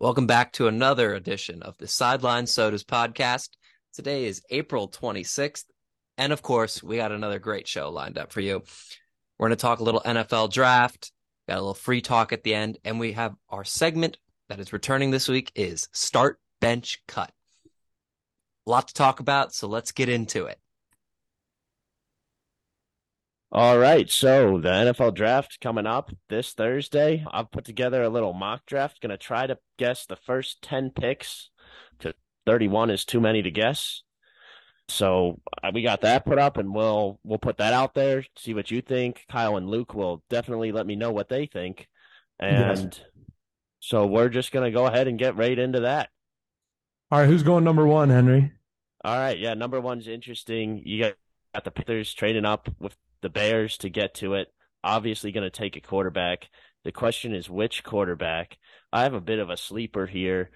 Welcome back to another edition of the Sideline Sodas podcast. Today is April 26th, and of course, we got another great show lined up for you. We're going to talk a little NFL draft, got a little free talk at the end, and we have our segment that is returning this week is Start, Bench, Cut. A lot to talk about, so let's get into it. All right, so the NFL draft coming up this Thursday. I've put together a little mock draft. Going to try to guess the first 10 picks. To 31 is too many to guess. So we got that put up, and we'll put that out there, see what you think. Kyle and Luke will definitely let me know what they think. And yes. So we're just going to go ahead and get right into that. All right, who's going number one, Henry? All right, yeah, number one's interesting. You got the Panthers trading up with the Bears to get to it. Obviously going to take a quarterback. The question is which quarterback. I have a bit of a sleeper here.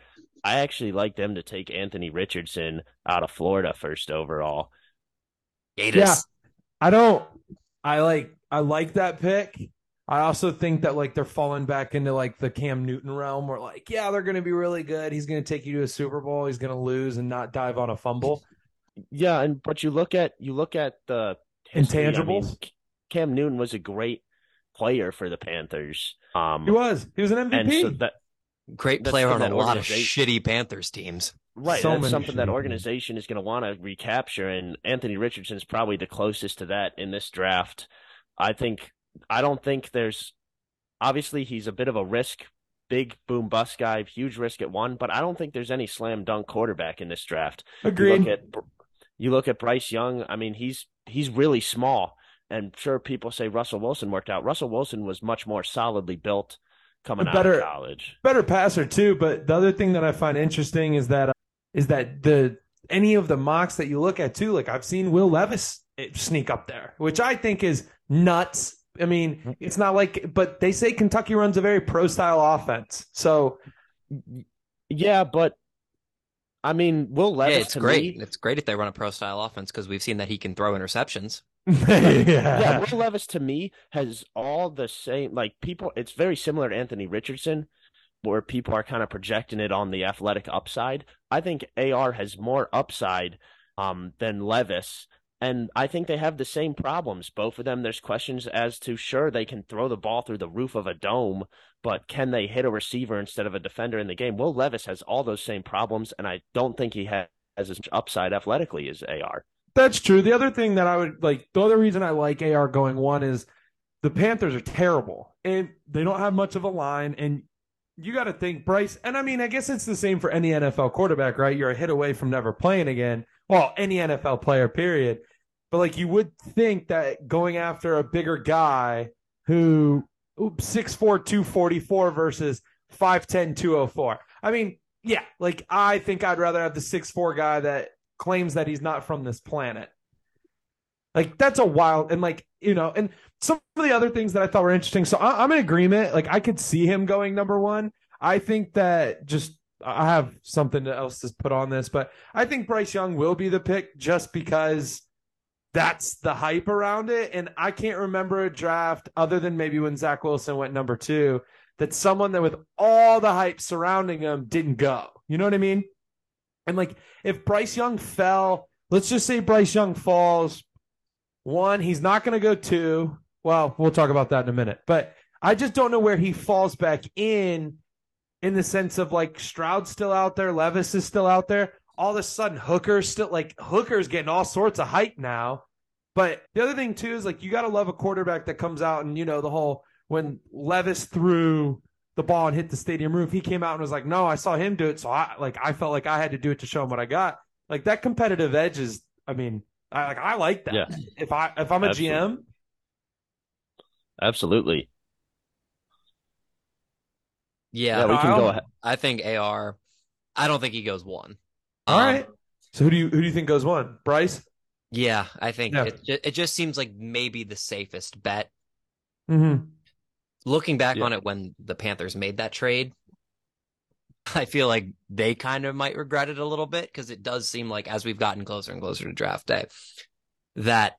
I actually like them to take Anthony Richardson out of Florida first overall. Gators. Yeah, I like that pick. I also think that they're falling back into the Cam Newton realm where they're going to be really good. He's going to take you to a Super Bowl. He's going to lose and not dive on a fumble. Yeah, but you look at the intangibles. I mean, Cam Newton was a great player for the Panthers. He was an MVP. And so great player on a lot of shitty Panthers teams. Right, that's something that organization is going to want to recapture, and Anthony Richardson is probably the closest to that in this draft. I don't think there's – obviously he's a bit of a risk, big boom-bust guy, huge risk at one, but I don't think there's any slam-dunk quarterback in this draft. Agreed. You look at Bryce Young, I mean, he's really small. And sure, people say Russell Wilson worked out. Russell Wilson was much more solidly built coming out of college. Better passer too. But the other thing that I find interesting is that any of the mocks that you look at too, I've seen Will Levis sneak up there, which I think is nuts. I mean, it's not but they say Kentucky runs a very pro-style offense. So, yeah, but. I mean, Will Levis. Yeah, it's great. It's great if they run a pro-style offense because we've seen that he can throw interceptions. yeah, Will Levis to me has all the same. It's very similar to Anthony Richardson, where people are kind of projecting it on the athletic upside. I think AR has more upside than Levis, and I think they have the same problems. Both of them. There's questions as to sure they can throw the ball through the roof of a dome, but can they hit a receiver instead of a defender in the game? Will Levis has all those same problems, and I don't think he has as much upside athletically as AR. That's true. The other thing that I would the other reason I like AR going one is the Panthers are terrible, and they don't have much of a line, and you got to think Bryce, and I mean, I guess it's the same for any NFL quarterback, right? You're a hit away from never playing again. Well, any NFL player, period. But you would think that going after a bigger guy who 6'4", 244 versus 5'10", 204. I mean, yeah, I think I'd rather have the 6'4" guy that claims that he's not from this planet. That's a wild, and and some of the other things that I thought were interesting. So I'm in agreement. I could see him going number one. I think that I have something else to put on this, but I think Bryce Young will be the pick just because that's the hype around it. And I can't remember a draft other than maybe when Zach Wilson went number two, that someone that with all the hype surrounding him didn't go. You know what I mean? And if Bryce Young fell, let's just say Bryce Young falls one, he's not going to go two. Well, we'll talk about that in a minute, but I just don't know where he falls back in the sense of Stroud's still out there. Levis is still out there. All of a sudden, Hooker's getting all sorts of hype now. But the other thing, too, is you got to love a quarterback that comes out and, the whole when Levis threw the ball and hit the stadium roof, he came out and was like, no, I saw him do it. So I felt like I had to do it to show him what I got. That competitive edge is, I mean, I like that. Yeah. If I'm a Absolutely. GM. Absolutely. Yeah, we can go ahead. I think AR, I don't think he goes one. All right. So who do you think goes one? Bryce? Yeah, I think it just seems like maybe the safest bet. Mm-hmm. Looking back on it when the Panthers made that trade, I feel like they kind of might regret it a little bit because it does seem as we've gotten closer and closer to draft day that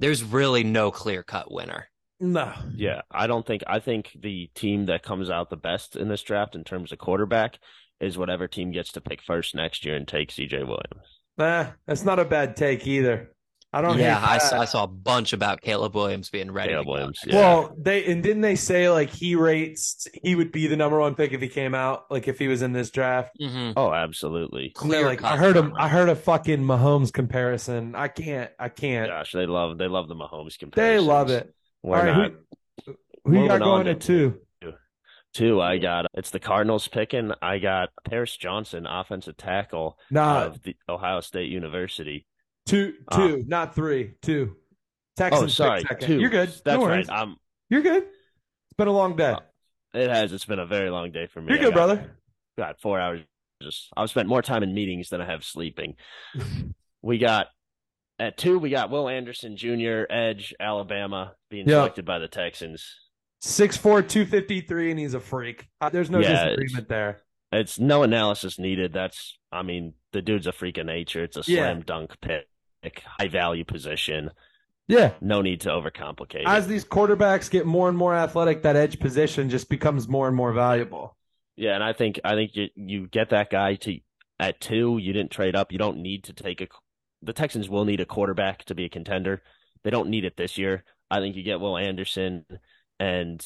there's really no clear-cut winner. No. Yeah, I think the team that comes out the best in this draft in terms of quarterback is whatever team gets to pick first next year and take C.J. Williams. Nah, that's not a bad take either. I don't. Yeah, I saw a bunch about Caleb Williams being ready. Caleb Williams. Yeah. Well, didn't they say like he would be the number one pick if he came out, like if he was in this draft? Mm-hmm. Oh, absolutely. Clear. Like, I heard a fucking Mahomes comparison. I can't. Gosh, they love the Mahomes comparison. They love it. Why all right, not? Who you got going at two? Two, I got it's the Cardinals picking. I got Paris Johnson, offensive tackle of the Ohio State University. Two, not three. Two. Texans. Oh, sorry. Two. You're good. That's no right. You're good. It's been a long day. It has. It's been a very long day for me. You're good, brother. Got 4 hours. I've spent more time in meetings than I have sleeping. We got at two. We got Will Anderson Jr., edge, Alabama, being selected by the Texans. 6'4", 253, and he's a freak. There's no disagreement there. It's no analysis needed. That's, I mean, the dude's a freak of nature. It's a slam dunk pick. High value position. Yeah. No need to overcomplicate it. As these quarterbacks get more and more athletic, that edge position just becomes more and more valuable. Yeah, and I think you get that guy at two. You didn't trade up. You don't need to take the Texans will need a quarterback to be a contender. They don't need it this year. I think you get Will Anderson, and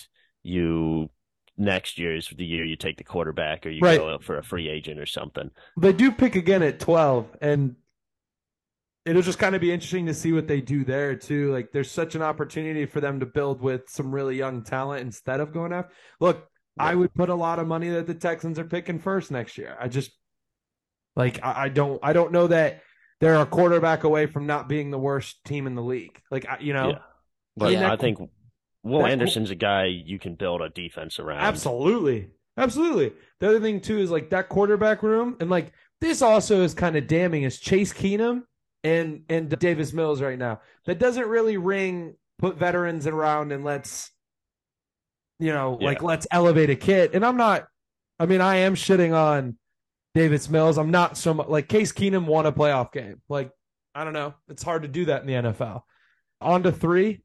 next year is the year you take the quarterback, or you go out for a free agent or something. They do pick again at 12, and it'll just kind of be interesting to see what they do there too. Like, there's such an opportunity for them to build with some really young talent instead of going after. Look, yeah. I would put a lot of money that the Texans are picking first next year. I just like I don't know that they're a quarterback away from not being the worst team in the league. Like, you know, I think. Will Anderson's a guy you can build a defense around. Absolutely. Absolutely. The other thing, too, is like that quarterback room. And like this also is kind of damning is Chase Keenum and Davis Mills right now. That doesn't really ring put veterans around and let's, you know, like let's elevate a kid. And I am shitting on Davis Mills. I'm not so much like Case Keenum won a playoff game. Like, I don't know. It's hard to do that in the NFL. On to three.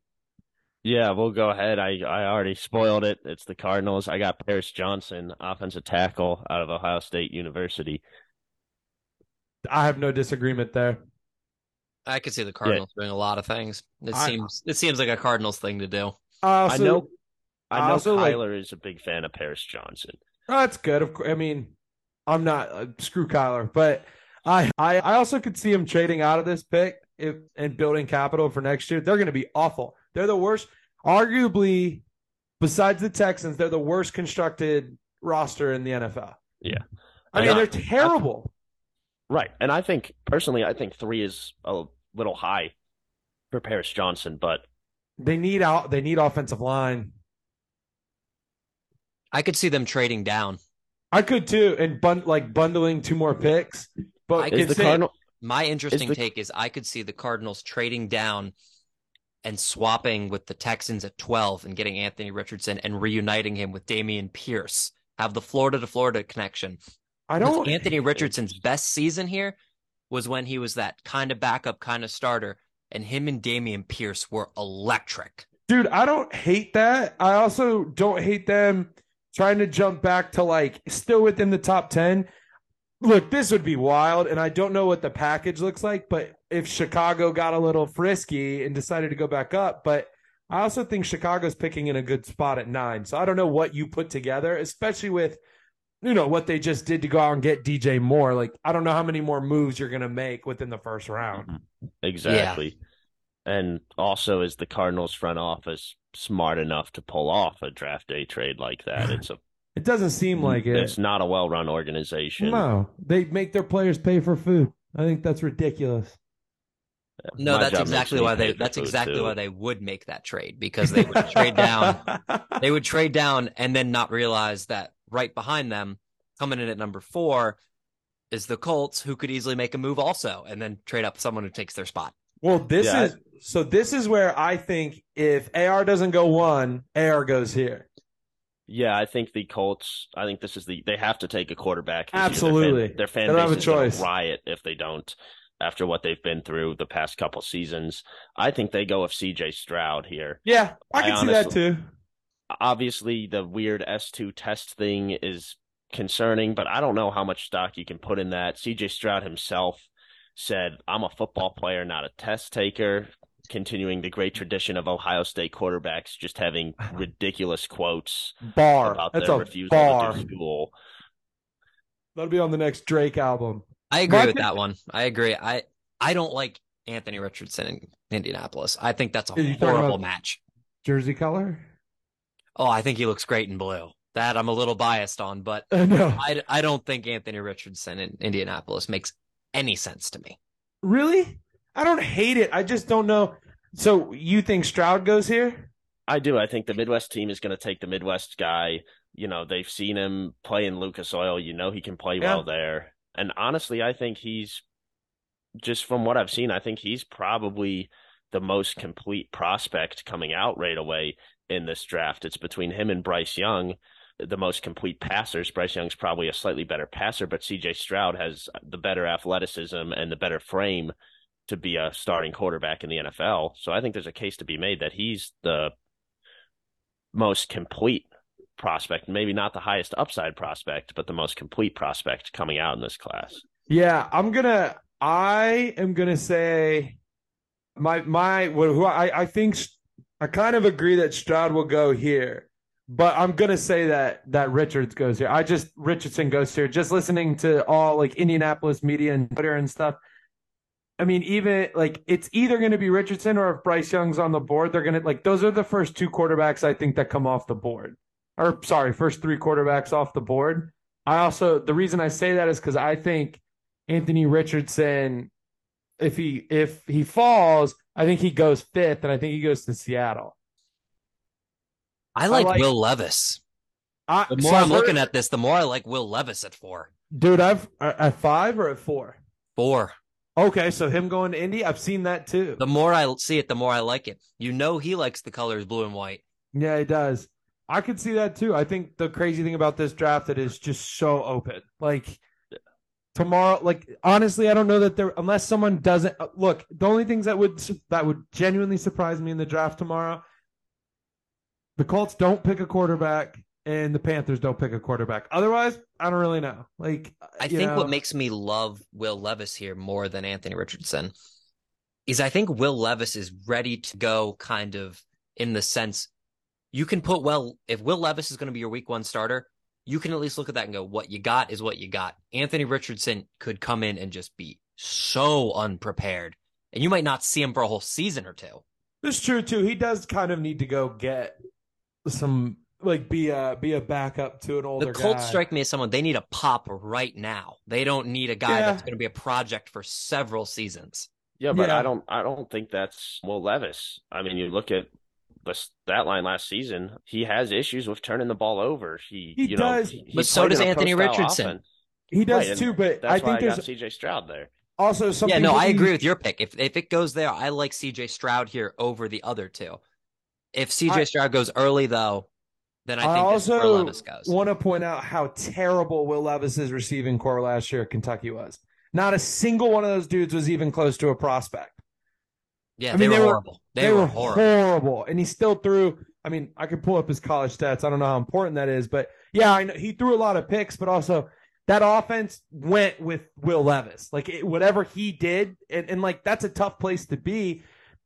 Yeah, we'll go ahead. I already spoiled it. It's the Cardinals. I got Paris Johnson, offensive tackle out of Ohio State University. I have no disagreement there. I could see the Cardinals doing a lot of things. It seems like a Cardinals thing to do. I know Kyler is a big fan of Paris Johnson. Oh, that's good. Of course, I mean, I'm not screw Kyler, but I also could see him trading out of this pick and building capital for next year. They're going to be awful. They're the worst, arguably, besides the Texans, they're the worst constructed roster in the NFL. Yeah. I mean, they're terrible. Right. And I think three is a little high for Paris Johnson, but they need offensive line. I could see them trading down. I could too, and bundling two more picks. But my interesting take is I could see the Cardinals trading down and swapping with the Texans at 12 and getting Anthony Richardson and reuniting him with Damian Pierce. Have the Florida-to-Florida connection. Anthony Richardson's best season here was when he was that kind of backup, kind of starter, and him and Damian Pierce were electric. Dude, I don't hate that. I also don't hate them trying to jump back to, like, still within the top 10. Look, this would be wild, and I don't know what the package looks like, but if Chicago got a little frisky and decided to go back up, but I also think Chicago's picking in a good spot at 9. So I don't know what you put together, especially with, you know, what they just did to go out and get DJ Moore. Like, I don't know how many more moves you're going to make within the first round. Exactly. Yeah. And also, is the Cardinals front office smart enough to pull off a draft day trade like that? It doesn't seem like it. It's not a well-run organization. No, they make their players pay for food. I think that's ridiculous. No, that's exactly why they would make that trade, because they would trade down. They would trade down and then not realize that right behind them, coming in at number 4, is the Colts, who could easily make a move also and then trade up someone who takes their spot. Well, this is where I think if AR doesn't go 1, AR goes here. Yeah, I think the Colts. I think this is they have to take a quarterback. Absolutely, their fan base is going to riot if they don't. after what they've been through the past couple seasons. I think they go with C.J. Stroud here. Yeah, I can honestly see that too. Obviously, the weird S2 test thing is concerning, but I don't know how much stock you can put in that. C.J. Stroud himself said, "I'm a football player, not a test taker," continuing the great tradition of Ohio State quarterbacks just having ridiculous quotes about their refusal to do school. That'll be on the next Drake album. I agree with that one. I agree. I don't like Anthony Richardson in Indianapolis. I think that's a horrible match. Jersey color? Oh, I think he looks great in blue. That I'm a little biased on, but no. I don't think Anthony Richardson in Indianapolis makes any sense to me. Really? I don't hate it. I just don't know. So you think Stroud goes here? I do. I think the Midwest team is going to take the Midwest guy. You know, they've seen him play in Lucas Oil. You know, he can play well there. And honestly, I think he's, just from what I've seen, I think he's probably the most complete prospect coming out right away in this draft. It's between him and Bryce Young, the most complete passers. Bryce Young's probably a slightly better passer, but C.J. Stroud has the better athleticism and the better frame to be a starting quarterback in the NFL. So I think there's a case to be made that he's the most complete prospect, maybe not the highest upside prospect, but the most complete prospect coming out in this class. Yeah, I am gonna say I kind of agree that Stroud will go here, but I'm gonna say that Richards goes here. Richardson goes here. Just listening to all like Indianapolis media and Twitter and stuff. I mean, even like it's either going to be Richardson or if Bryce Young's on the board, they're going to like those are the first two quarterbacks I think that come off the board. Or sorry, first three quarterbacks off the board. The reason I say that is because I think Anthony Richardson, if he falls, I think he goes fifth, and I think he goes to Seattle. I like Will Levis. The more I'm looking at this, the more I like Will Levis at 4. Dude, I've at 5 or at 4? 4. Okay, so him going to Indy, I've seen that too. The more I see it, the more I like it. You know he likes the colors blue and white. Yeah, he does. I could see that too. I think the crazy thing about this draft, it is just so open. Like tomorrow, like honestly, I don't know that there, unless someone doesn't look. The only things that would genuinely surprise me in the draft tomorrow, the Colts don't pick a quarterback and the Panthers don't pick a quarterback. Otherwise, I don't really know. Like I think what makes me love Will Levis here more than Anthony Richardson is I think Will Levis is ready to go, kind of in the sense. You can put, if Will Levis is going to be your week one starter, you can at least look at that and go, what you got is what you got. Anthony Richardson could come in and just be so unprepared, and you might not see him for a whole season or two. That's true, too. He does kind of need to go get some, like, be a backup to an older guy. The Colts strike me as someone, they need a pop right now. They don't need a guy that's going to be a project for several seasons. Yeah, but yeah. I don't think that's Will Levis. I mean, you look at the stat line last season, he has issues with turning the ball over. But so does Anthony Richardson. Offense. He does too, but I think there's C.J. Stroud there. Also, something. Yeah, no, I agree with your pick. If it goes there, I like C.J. Stroud here over the other two. If C.J. Stroud goes early, though, then I think that's where Levis goes. I want to point out how terrible Will Levis's receiving core last year at Kentucky was. Not a single one of those dudes was even close to a prospect. Yeah, they were horrible. They were horrible. And he still threw. I mean, I could pull up his college stats. I don't know how important that is. But, yeah, I know he threw a lot of picks. But also, that offense went with Will Levis. Like, whatever he did. And, like, that's a tough place to be.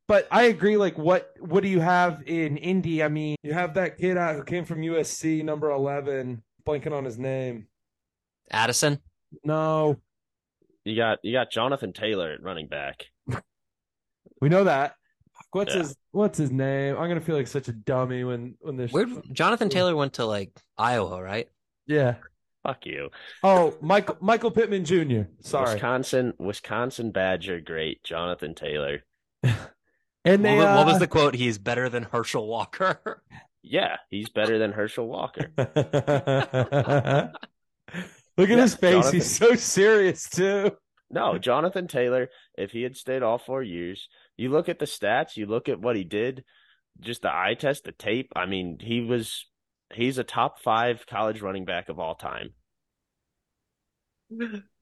But I agree. Like, what do you have in Indy? I mean, you have that kid out who came from USC, number 11, blanking on his name. Addison? No. You got Jonathan Taylor at running back. We know that. What's his name? I'm gonna feel like such a dummy when this. Jonathan Taylor went to like Iowa, right? Yeah. Fuck you. Oh, Michael Pittman Jr. Sorry. Wisconsin Badger great Jonathan Taylor. And they, what was the quote? He's better than Herschel Walker. Yeah, he's better than Herschel Walker. Look at his face. Jonathan. He's so serious too. No, Jonathan Taylor. If he had stayed all 4 years. You look at the stats, you look at what he did, just the eye test, the tape. I mean, he's a top 5 college running back of all time.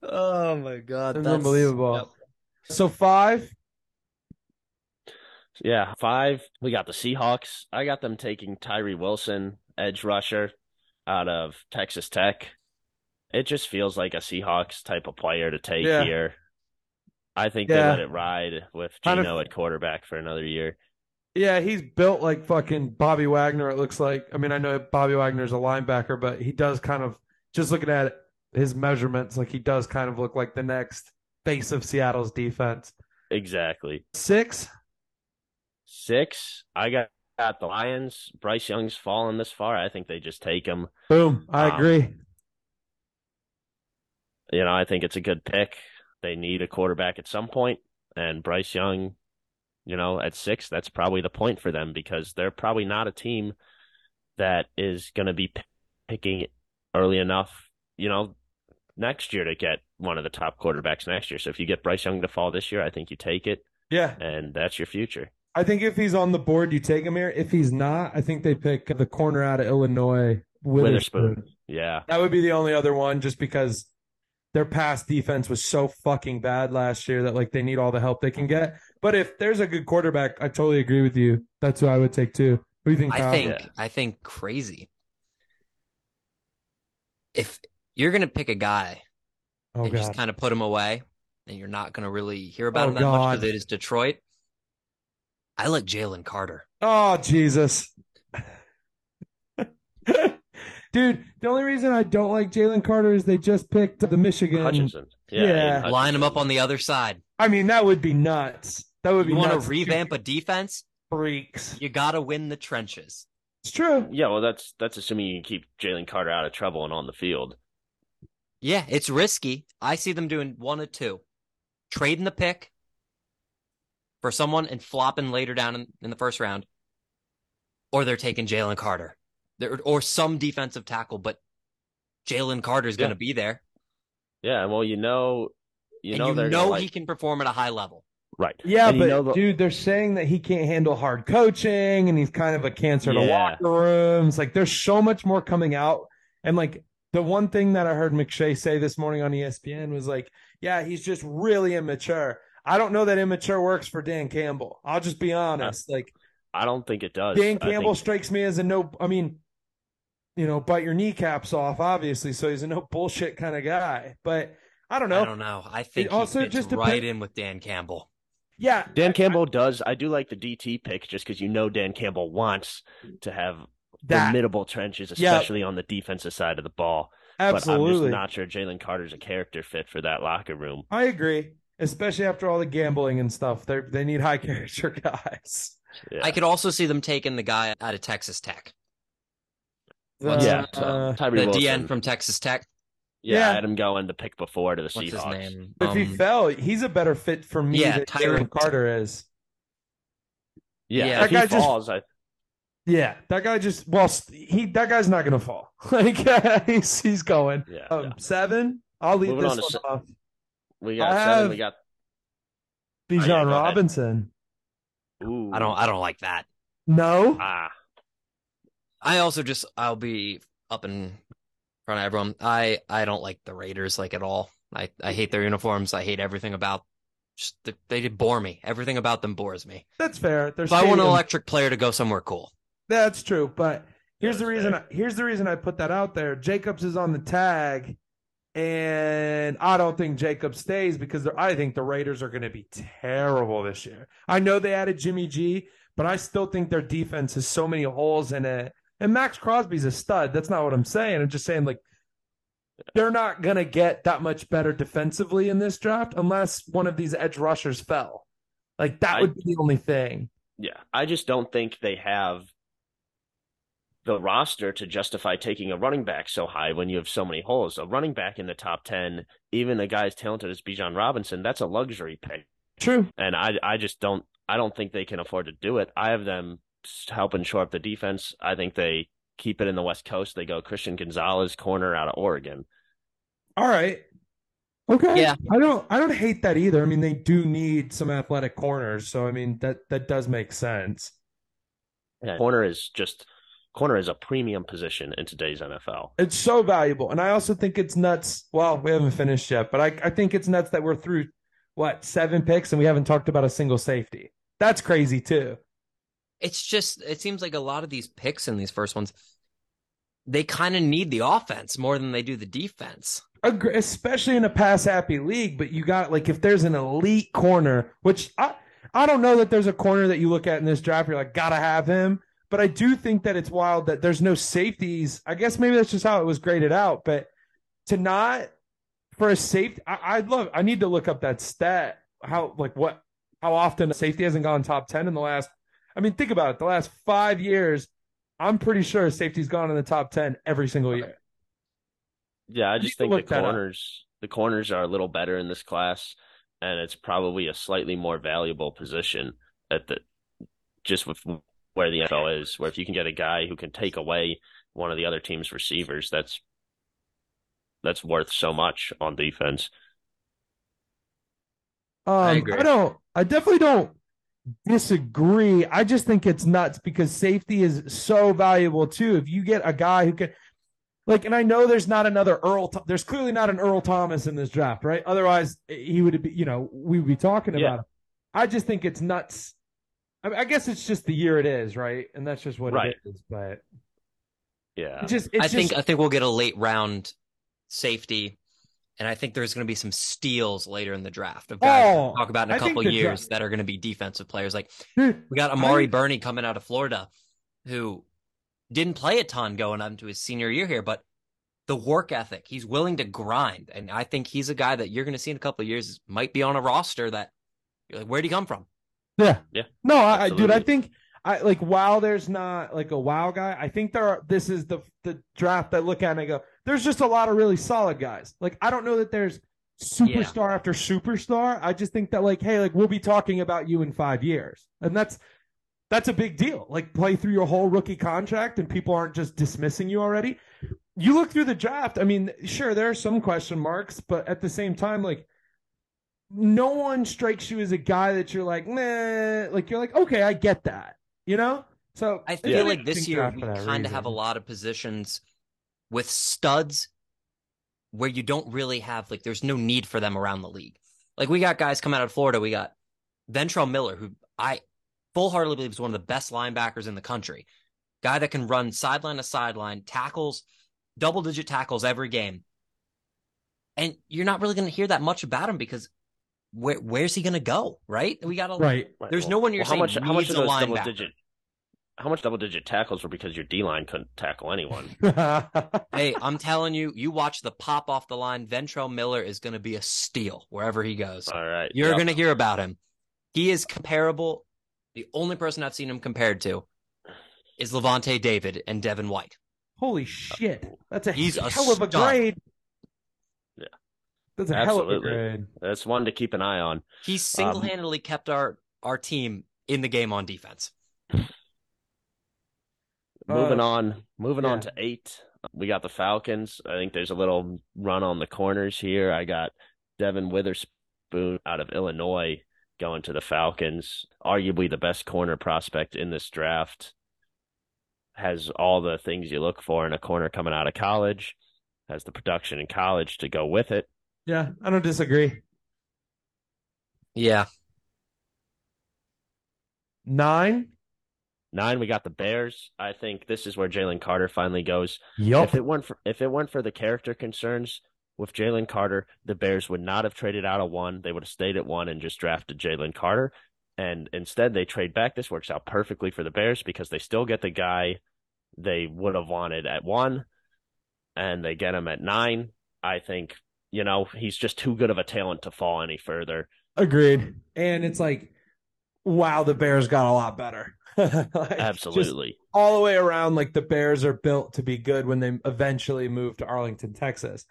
Oh, my God. That's unbelievable. Yep. So 5? Yeah, 5. We got the Seahawks. I got them taking Tyree Wilson, edge rusher out of Texas Tech. It just feels like a Seahawks type of player to take here. I think they let it ride with Geno at quarterback for another year. Yeah, he's built like fucking Bobby Wagner, it looks like. I mean, I know Bobby Wagner's a linebacker, but he does kind of, just looking at it, his measurements, like he does kind of look like the next face of Seattle's defense. Exactly. 6? 6. I got the Lions. Bryce Young's fallen this far. I think they just take him. Boom. I agree. You know, I think it's a good pick. They need a quarterback at some point, and Bryce Young, you know, at 6, that's probably the point for them because they're probably not a team that is going to be picking early enough, you know, next year to get one of the top quarterbacks next year. So if you get Bryce Young to fall this year, I think you take it. Yeah. And that's your future. I think if he's on the board, you take him here. If he's not, I think they pick the corner out of Illinois, Witherspoon. Yeah. That would be the only other one just because their pass defense was so fucking bad last year that like they need all the help they can get. But if there's a good quarterback, I totally agree with you. That's who I would take too. What do you think, Kyle? I think crazy. If you're going to pick a guy and just kind of put him away and you're not going to really hear about him that much because it is Detroit, I like Jalen Carter. Oh, Jesus. Dude, the only reason I don't like Jalen Carter is they just picked the Michigan. Hutchinson. Yeah. Line him up on the other side. I mean, that would be nuts. That would be nuts. You want to revamp a defense? Freaks. You got to win the trenches. It's true. Yeah, well, that's assuming you can keep Jalen Carter out of trouble and on the field. Yeah, it's risky. I see them doing 1 or 2. Trading the pick for someone and flopping later down in the first round. Or they're taking Jalen Carter. There, or some defensive tackle, but Jalen Carter's going to be there. Yeah, well, you know he can perform at a high level. Right. Yeah, and but, dude, they're saying that he can't handle hard coaching, and he's kind of a cancer to locker rooms. Like, there's so much more coming out. And, like, the one thing that I heard McShay say this morning on ESPN was, like, yeah, he's just really immature. I don't know that immature works for Dan Campbell. I'll just be honest. Like, I don't think it does. Dan Campbell strikes me as you know, bite your kneecaps off, obviously. So he's a no bullshit kind of guy. But I don't know. I don't know. I think he fits right in with Dan Campbell. Yeah. Dan Campbell does. I do like the DT pick just because you know Dan Campbell wants to have formidable trenches, especially on the defensive side of the ball. Absolutely. But I'm just not sure Jalen Carter's a character fit for that locker room. I agree. Especially after all the gambling and stuff. They need high character guys. Yeah. I could also see them taking the guy out of Texas Tech. The DN from Texas Tech. Yeah, I had him going the pick before to the Seahawks. What's his name? If he fell, he's a better fit for me than Jalen Carter is. Yeah, that guy falls. That guy just... Well, that guy's not going to fall. Like, he's going. Yeah, 7? I'll leave this one off. We got 7. We got... Bijan Robinson. Ooh. I don't like that. No? I also I'll be up in front of everyone. I don't like the Raiders like at all. I hate their uniforms. I hate everything about they bore me. Everything about them bores me. That's fair. But I want an electric player to go somewhere cool. That's true. But here's the reason I put that out there. Jacobs is on the tag, and I don't think Jacobs stays because I think the Raiders are going to be terrible this year. I know they added Jimmy G, but I still think their defense has so many holes in it. And Max Crosby's a stud. That's not what I'm saying. I'm just saying, like, they're not going to get that much better defensively in this draft unless one of these edge rushers fell. Like, that would be the only thing. Yeah, I just don't think they have the roster to justify taking a running back so high when you have so many holes. A running back in the top 10, even a guy as talented as Bijan Robinson, that's a luxury pick. True. And I just don't – I don't think they can afford to do it. I have them – helping shore up the defense. I think they keep it in the West Coast. They go Christian Gonzalez, corner out of Oregon. All right. Okay. Yeah. I don't hate that either. I mean, they do need some athletic corners. So I mean that does make sense. Yeah. Corner is a premium position in today's NFL. It's so valuable. And I also think it's nuts. Well, we haven't finished yet, but I think it's nuts that we're through what, 7 picks, and we haven't talked about a single safety. That's crazy too. It's just, it seems like a lot of these picks in these first ones, they kind of need the offense more than they do the defense. Especially in a pass-happy league, but you got, like, if there's an elite corner, which I don't know that there's a corner that you look at in this draft, you're like, gotta have him. But I do think that it's wild that there's no safeties. I guess maybe that's just how it was graded out, but to not for a safety, I need to look up that stat, how often a safety hasn't gone top 10 in the last, I mean, think about it. The last 5 years, I'm pretty sure safety's gone in the top 10 every single year. Yeah, I just think the corners are a little better in this class, and it's probably a slightly more valuable position at the just with where the NFL is, where if you can get a guy who can take away one of the other team's receivers, that's worth so much on defense. I definitely don't disagree. I just think it's nuts because safety is so valuable too. If you get a guy who can, like, and I know there's not another there's clearly not an Earl Thomas in this draft, right? Otherwise, he would be, we would be talking about him. I just think it's nuts. I mean, I guess it's just the year it is, right? And that's just what it is. But yeah, I think we'll get a late round safety, and I think there's going to be some steals later in the draft of guys we'll talk about in a couple years that are going to be defensive players. Like we got Amari Burney coming out of Florida, who didn't play a ton going up to his senior year here, but the work ethic, he's willing to grind. And I think he's a guy that you're going to see in a couple of years might be on a roster that you're like, where'd he come from? Yeah. Yeah. No, I think while there's not like a wow guy, I think this is the draft I look at and I go, there's just a lot of really solid guys. Like, I don't know that there's superstar after superstar. I just think that we'll be talking about you in 5 years. And that's a big deal. Like, play through your whole rookie contract and people aren't just dismissing you already. You look through the draft. I mean, sure, there are some question marks, but at the same time, like, no one strikes you as a guy that you're like, meh. Like, you're like, okay, I get that, So I feel like this year we kind of have a lot of positions with studs where you don't really have, like, there's no need for them around the league. Like, we got guys come out of Florida. We got Ventrell Miller, who I full-heartedly believes one of the best linebackers in the country. Guy that can run sideline to sideline, tackles, double-digit tackles every game. And you're not really going to hear that much about him because where's he going to go, right? There's no one you're saying needs a linebacker. How much double-digit tackles were because your D-line couldn't tackle anyone? Hey, I'm telling you, you watch the pop off the line, Ventrell Miller is going to be a steal wherever he goes. All right, you're going to hear about him. He is comparable. The only person I've seen him compared to is Levante David and Devin White. Holy shit. That's a hell of a grade. Yeah. That's a hell of a grade. That's one to keep an eye on. He single-handedly kept our team in the game on defense. Moving on to 8. We got the Falcons. I think there's a little run on the corners here. I got Devin Witherspoon out of Illinois going to the Falcons, arguably the best corner prospect in this draft, has all the things you look for in a corner coming out of college, has the production in college to go with it. Yeah, I don't disagree. Yeah. 9, we got the Bears. I think this is where Jalen Carter finally goes. Yep. If it weren't for the character concerns with Jalen Carter, the Bears would not have traded out of 1. They would have stayed at 1 and just drafted Jalen Carter. And instead, they trade back. This works out perfectly for the Bears because they still get the guy they would have wanted at 1, and they get him at 9. I think, he's just too good of a talent to fall any further. Agreed. And it's like, wow, the Bears got a lot better. Absolutely. All the way around, like, the Bears are built to be good when they eventually move to Arlington, Texas.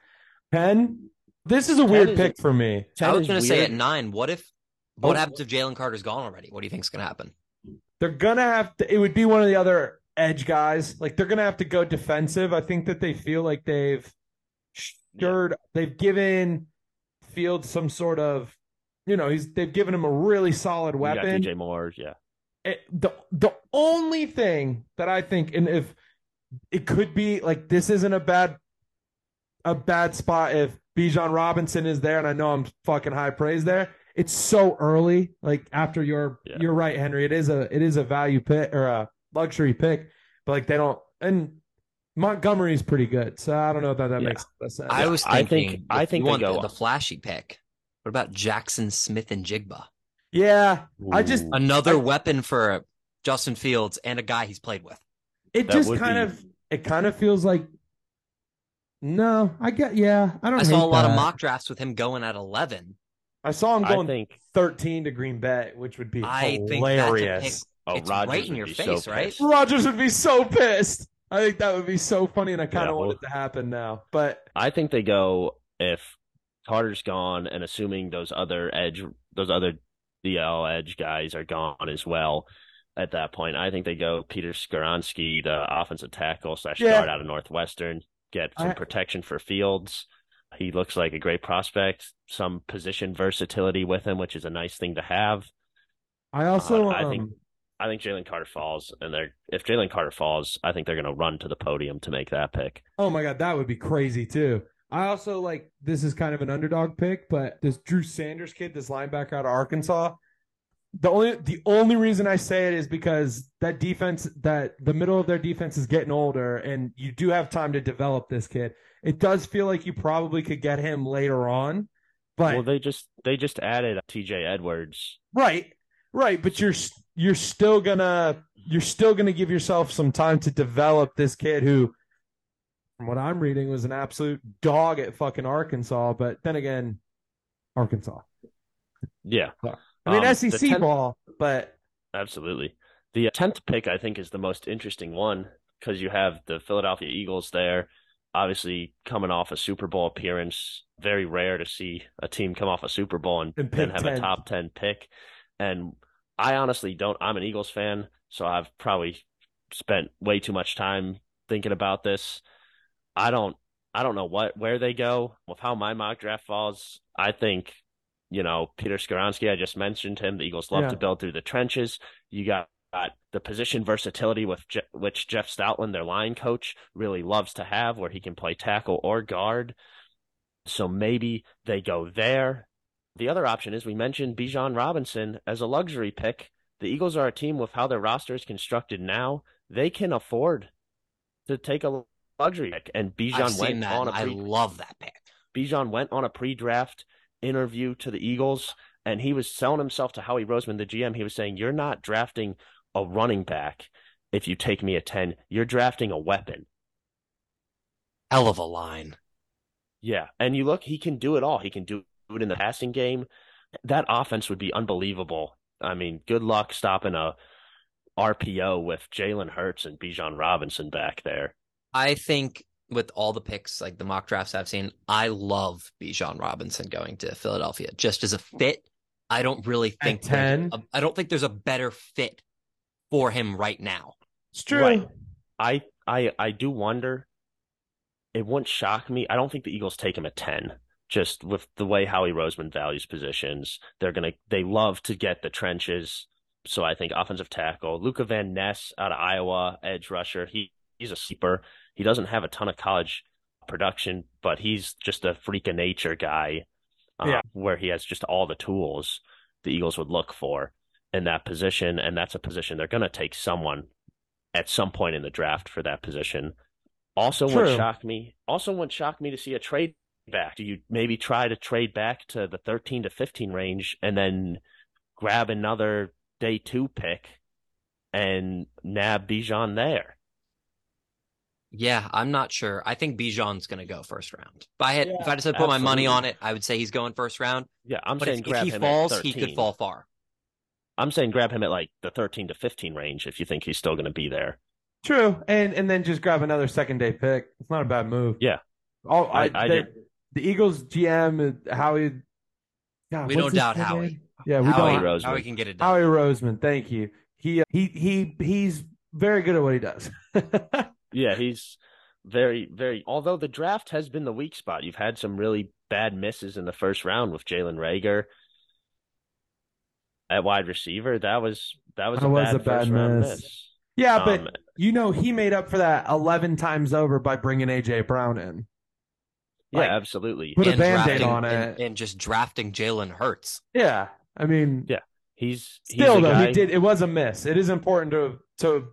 10, this is a weird pick for me. I was going to say at 9, what happens if Jalen Carter's gone already? What do you think is going to happen? They're going to have to, it would be one of the other edge guys. Like, they're going to have to go defensive. I think that they feel like they've given Fields some sort of, they've given him a really solid weapon. DJ Moore, yeah. The only thing that I think, and if it could be like, this isn't a bad spot if Bijan Robinson is there, and I know I'm fucking high praise there. it's so early. Like after your, you're right, Henry. It is a value pick or a luxury pick, but like they don't. And Montgomery's pretty good, so I don't know that makes sense. I was thinking, I think they go the flashy pick. What about Jackson Smith and Jigba? Yeah, ooh. Another weapon for Justin Fields and a guy he's played with. It kind of feels like. No, I get. Yeah, I don't. I saw a lot of mock drafts with him going at 11. I saw him going 13 to Green Bay, which would be hilarious. It's right in your face, right? Rodgers would be so pissed. I think that would be so funny, and I kind of want it to happen now. But I think they go if Carter's gone, and assuming those other DL edge guys are gone as well. At that point, I think they go Peter Skoronski, the offensive tackle / guard out of Northwestern. Get some protection for Fields. He looks like a great prospect. Some position versatility with him, which is a nice thing to have. I also, I think Jalen Carter falls, and if Jalen Carter falls, I think they're going to run to the podium to make that pick. Oh my God, that would be crazy too. I also like this is kind of an underdog pick, but this Drew Sanders kid, this linebacker out of Arkansas. The only reason I say it is because that defense, that the middle of their defense is getting older, and you do have time to develop this kid. It does feel like you probably could get him later on, but they just added TJ Edwards, right. But you're still gonna give yourself some time to develop this kid who, from what I'm reading, was an absolute dog at fucking Arkansas. But then again, Arkansas, yeah. I mean, SEC ball, but... Absolutely. The 10th pick, I think, is the most interesting one because you have the Philadelphia Eagles there, obviously coming off a Super Bowl appearance. Very rare to see a team come off a Super Bowl and then have a top 10 pick. And I honestly don't... I'm an Eagles fan, so I've probably spent way too much time thinking about this. I don't know where they go. With how my mock draft falls, I think... You know, Peter Skoronski, I just mentioned him. The Eagles love to build through the trenches. You got the position versatility with which Jeff Stoutland, their line coach, really loves to have, where he can play tackle or guard. So maybe they go there. The other option is we mentioned Bijan Robinson as a luxury pick. The Eagles are a team with how their roster is constructed now. They can afford to take a luxury pick. And Bijan went on a pre-draft interview to the Eagles, and he was selling himself to Howie Roseman, the GM. He was saying, you're not drafting a running back if you take me a 10. You're drafting a weapon. Hell of a line. Yeah, and you look, he can do it all. He can do it in the passing game. That offense would be unbelievable. I mean, good luck stopping a RPO with Jalen Hurts and Bijan Robinson back there. I think... with all the picks, like the mock drafts I've seen, I love Bijan Robinson going to Philadelphia just as a fit. I don't really think there's a better fit for him right now. It's true. Right. I do wonder. It wouldn't shock me. I don't think the Eagles take him at 10. Just with the way Howie Roseman values positions, they love to get the trenches. So I think offensive tackle Luca Van Ness out of Iowa, edge rusher. He's a sleeper. He doesn't have a ton of college production, but he's just a freak of nature guy where he has just all the tools the Eagles would look for in that position. And that's a position they're going to take someone at some point in the draft for that position. Also wouldn't shock me to see a trade back. Do you maybe try to trade back to the 13 to 15 range and then grab another day 2 pick and nab Bijan there? Yeah, I'm not sure. I think Bijan's going to go first round. If I had to put my money on it, I would say he's going first round. Yeah, I'm saying grab him at 13. If he falls, he could fall far. I'm saying grab him at like the 13 to 15 range if you think he's still going to be there. True, and then just grab another second-day pick. It's not a bad move. Yeah. The Eagles GM, Howie... God, we don't doubt Howie. Name? Yeah, we don't. Howie can get it done. Howie Roseman, thank you. He's very good at what he does. Yeah, he's very, very. Although the draft has been the weak spot, you've had some really bad misses in the first round with Jalen Reagor at wide receiver. That was a bad first round miss. Yeah, but he made up for that 11 times over by bringing AJ Brown in. Yeah, like, absolutely. Put a Band-Aid on it. And just drafting Jalen Hurts. Yeah. I mean, yeah, he's still though guy. He did. It was a miss. It is important to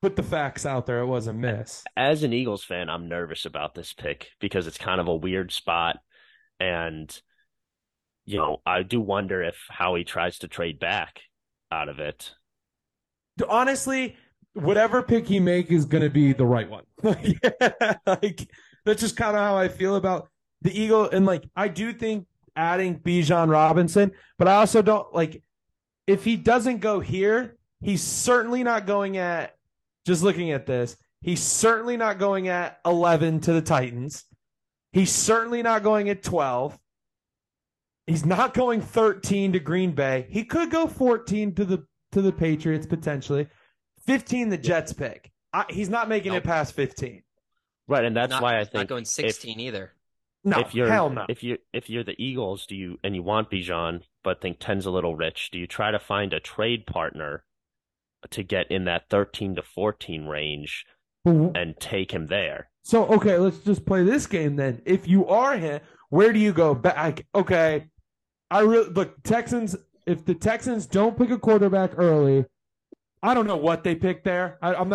put the facts out there. It was a miss. As an Eagles fan, I'm nervous about this pick because it's kind of a weird spot, and you know, I do wonder if Howie tries to trade back out of it. Honestly, whatever pick he makes is going to be the right one. Like that's just kind of how I feel about the Eagle, and like I do think adding Bijan Robinson, but I also don't like if he doesn't go here, he's certainly not going at just looking at this. He's certainly not going at 11 to the Titans. He's certainly not going at 12. He's not going 13 to Green Bay. He could go 14 to the Patriots potentially. 15 the Jets pick. He's not making it past 15. Right, and that's why I think not going 16 either. No, hell no. If you're the Eagles, you want Bijan, but think 10's a little rich, do you try to find a trade partner to get in that 13 to 14 range and take him there? So, okay, let's just play this game then. If you are him, where do you go back? Okay, Texans. If the Texans don't pick a quarterback early, I don't know what they pick there. I don't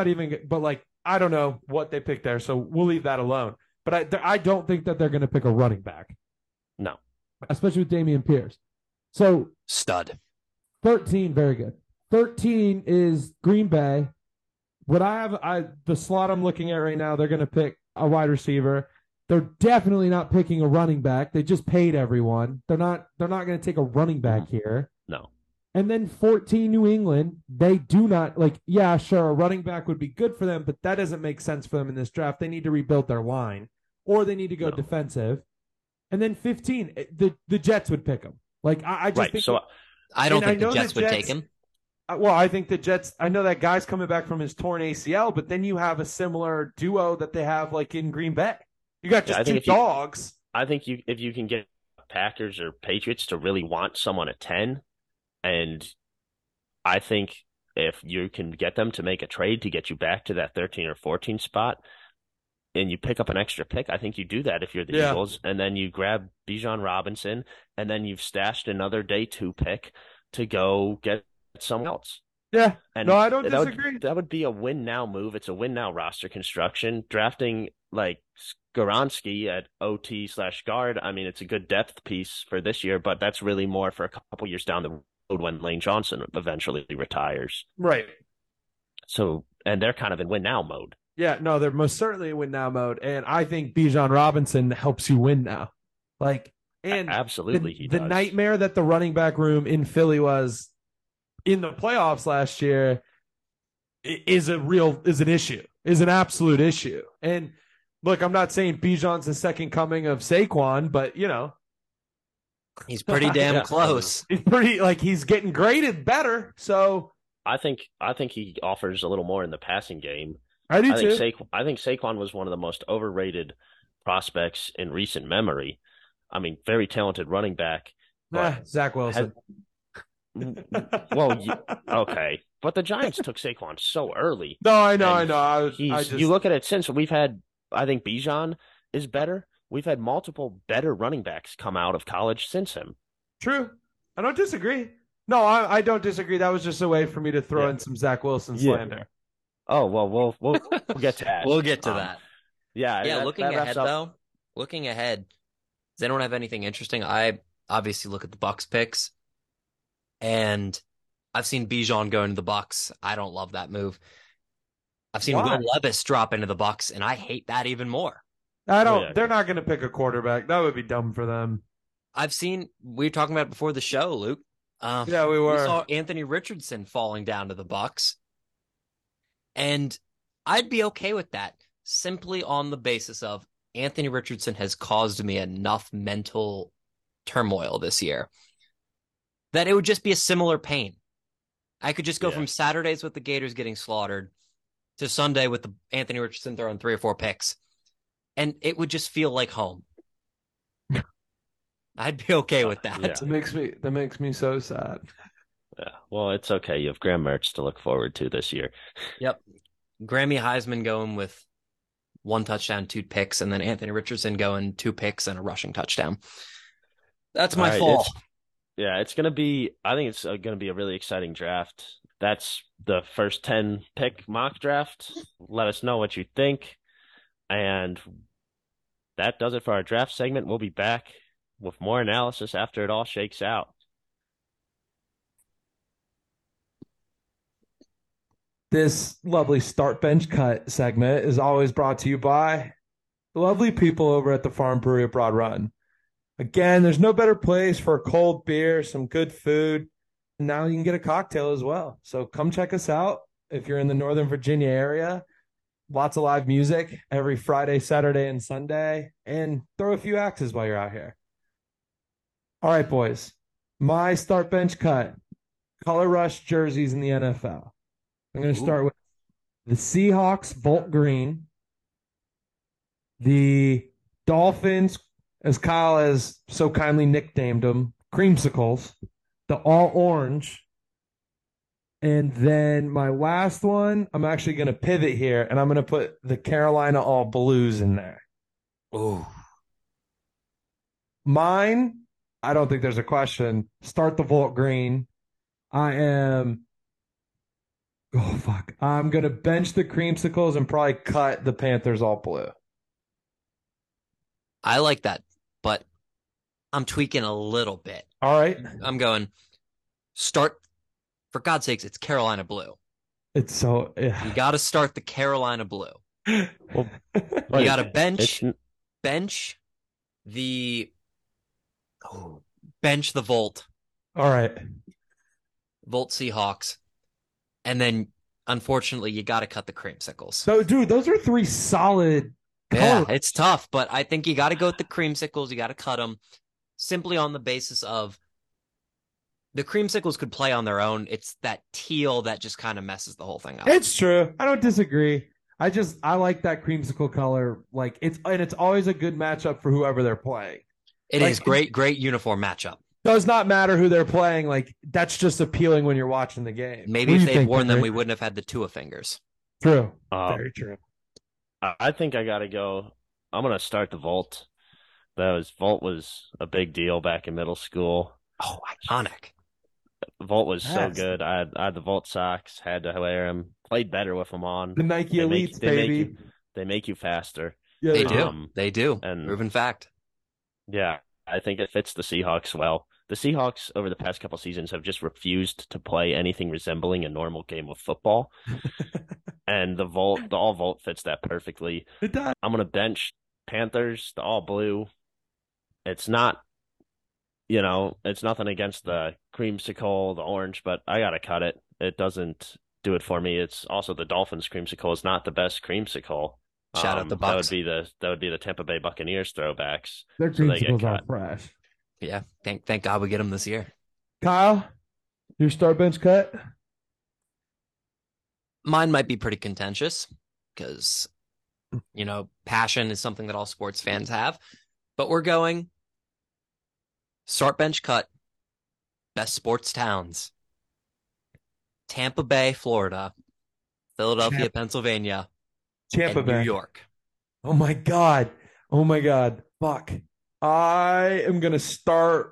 know what they pick there, so we'll leave that alone. But I don't think that they're going to pick a running back. No. Especially with Dameon Pierce. So stud. 13, very good. 13 is Green Bay. What I have, the slot I'm looking at right now, they're going to pick a wide receiver. They're definitely not picking a running back. They just paid everyone. They're not going to take a running back here. No. And then 14, New England, they do not, like, yeah, sure, a running back would be good for them, but that doesn't make sense for them in this draft. They need to rebuild their line. Or they need to go defensive. And then 15, the Jets would pick him. Like, I just think... So I don't think the Jets would take him. Well, I think the Jets... I know that guy's coming back from his torn ACL, but then you have a similar duo that they have, like, in Green Bay. You got just two dogs. I think if you can get Packers or Patriots to really want someone at 10, and I think if you can get them to make a trade to get you back to that 13 or 14 spot, and you pick up an extra pick, I think you do that if you're the Eagles, and then you grab Bijan Robinson, and then you've stashed another day 2 pick to go get someone else. Yeah, and no, I don't disagree. That would be a win now move. It's a win now roster construction. Drafting like Skoronski at OT/guard. I mean, it's a good depth piece for this year, but that's really more for a couple years down the road when Lane Johnson eventually retires. Right. So, and they're kind of in win now mode. Yeah, no, they're most certainly in win now mode, and I think Bijan Robinson helps you win now. Like, and absolutely, he does. The nightmare that the running back room in Philly was in the playoffs last year is an absolute issue. And look, I'm not saying Bijan's the second coming of Saquon, but you know, he's pretty damn close. He's pretty he's getting graded better. So I think he offers a little more in the passing game. I think Saquon was one of the most overrated prospects in recent memory. I mean, very talented running back. Zach Wilson. Okay. But the Giants took Saquon so early. No, I know. You look at it since we've had, I think Bijan is better. We've had multiple better running backs come out of college since him. True. I don't disagree. No, I don't disagree. That was just a way for me to throw in some Zach Wilson slander. Yeah. Oh, well, we'll get to that. We'll get to that. Yeah. Yeah. Looking ahead, they don't have anything interesting. I obviously look at the Bucs picks, and I've seen Bijan go into the Bucs. I don't love that move. I've seen Will Levis drop into the Bucs, and I hate that even more. They're not going to pick a quarterback. That would be dumb for them. We were talking about it before the show, Luke. We were. We saw Anthony Richardson falling down to the Bucs. And I'd be okay with that simply on the basis of Anthony Richardson has caused me enough mental turmoil this year that it would just be a similar pain. I could just go from Saturdays with the Gators getting slaughtered to Sunday with Anthony Richardson throwing 3 or 4 picks, and it would just feel like home. I'd be okay with that. Yeah. That makes me so sad. Yeah. Well, it's okay. You have Graham Mertz to look forward to this year. Yep. Grammy Heisman going with one touchdown, two picks, and then Anthony Richardson going two picks and a rushing touchdown. That's my fall. It's going to be, I think it's going to be a really exciting draft. That's the first 10 pick mock draft. Let us know what you think. And that does it for our draft segment. We'll be back with more analysis after it all shakes out. This lovely start bench cut segment is always brought to you by the lovely people over at the Farm Brewery of Broad Run. Again, there's no better place for a cold beer, some good food. Now you can get a cocktail as well. So come check us out if you're in the Northern Virginia area. Lots of live music every Friday, Saturday, and Sunday. And throw a few axes while you're out here. All right, boys. My start bench cut. Color rush jerseys in the NFL. I'm going to start with the Seahawks, Bolt Green. The Dolphins, as Kyle has so kindly nicknamed them, Creamsicles. The all orange. And then my last one, I'm actually going to pivot here, and I'm going to put the Carolina all blues in there. Oh. Mine, I don't think there's a question. Start the Volt Green. I'm going to bench the Creamsicles and probably cut the Panthers all blue. I like that, but I'm tweaking a little bit. All right. I'm going start. For God's sakes, it's Carolina blue. It's so... Yeah. You got to start the Carolina blue. Well, you got to bench the Volt. All right. Volt Seahawks. And then, unfortunately, you got to cut the Creamsicles. So, dude, those are three solid colors. Yeah, it's tough, but I think you got to go with the Creamsicles. You got to cut them simply on the basis of the Creamsicles could play on their own. It's that teal that just kind of messes the whole thing up. It's true. I don't disagree. I like that Creamsicle color. Like it's always a good matchup for whoever they're playing. It is great uniform matchup. Does not matter who they're playing. Like that's just appealing when you're watching the game. Maybe if they'd worn them, we wouldn't have had the Tua fingers. True. Very true. I think I got to go. I'm going to start the Volt. Volt was a big deal back in middle school. Oh, iconic. Volt was so good. I had the Volt socks, had to wear them, played better with them on. The Nike Elites, baby. They make you faster. Yeah, they do. And proven fact. Yeah, I think it fits the Seahawks well. The Seahawks over the past couple seasons have just refused to play anything resembling a normal game of football. And the all Volt fits that perfectly. It does. I'm going to bench Panthers, the all blue. It's not... You know, it's nothing against the Creamsicle, the orange, but I got to cut it. It doesn't do it for me. It's also the Dolphins Creamsicle is not the best Creamsicle. Shout out the Bucs. That would be the Tampa Bay Buccaneers throwbacks. Their Creamsicles are fresh. Yeah, thank God we get them this year. Kyle, your star bench cut? Mine might be pretty contentious because, you know, passion is something that all sports fans have. But we're going... Start bench cut. Best sports towns. Tampa Bay, Florida. Philadelphia, Pennsylvania. Tampa Bay. New York. Oh, my God. Fuck. I am going to start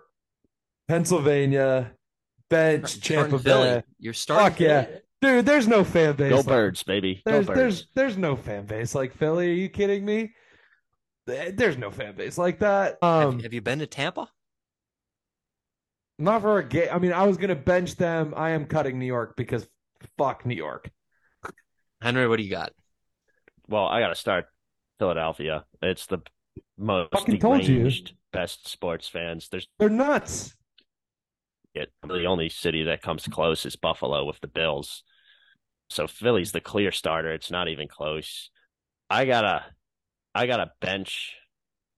Pennsylvania. Bench Tampa Bay. You're starting Fuck Philly. Yeah. Dude, there's no fan base. Go Birds, baby. Go Birds. There's no fan base like Philly. Are you kidding me? There's no fan base like that. Have you been to Tampa? Not for a game. I mean, I was going to bench them. I am cutting New York because fuck New York. Henry, what do you got? Well, I got to start Philadelphia. It's the most deranged best sports fans. They're nuts. The only city that comes close is Buffalo with the Bills. So Philly's the clear starter. It's not even close. I gotta bench.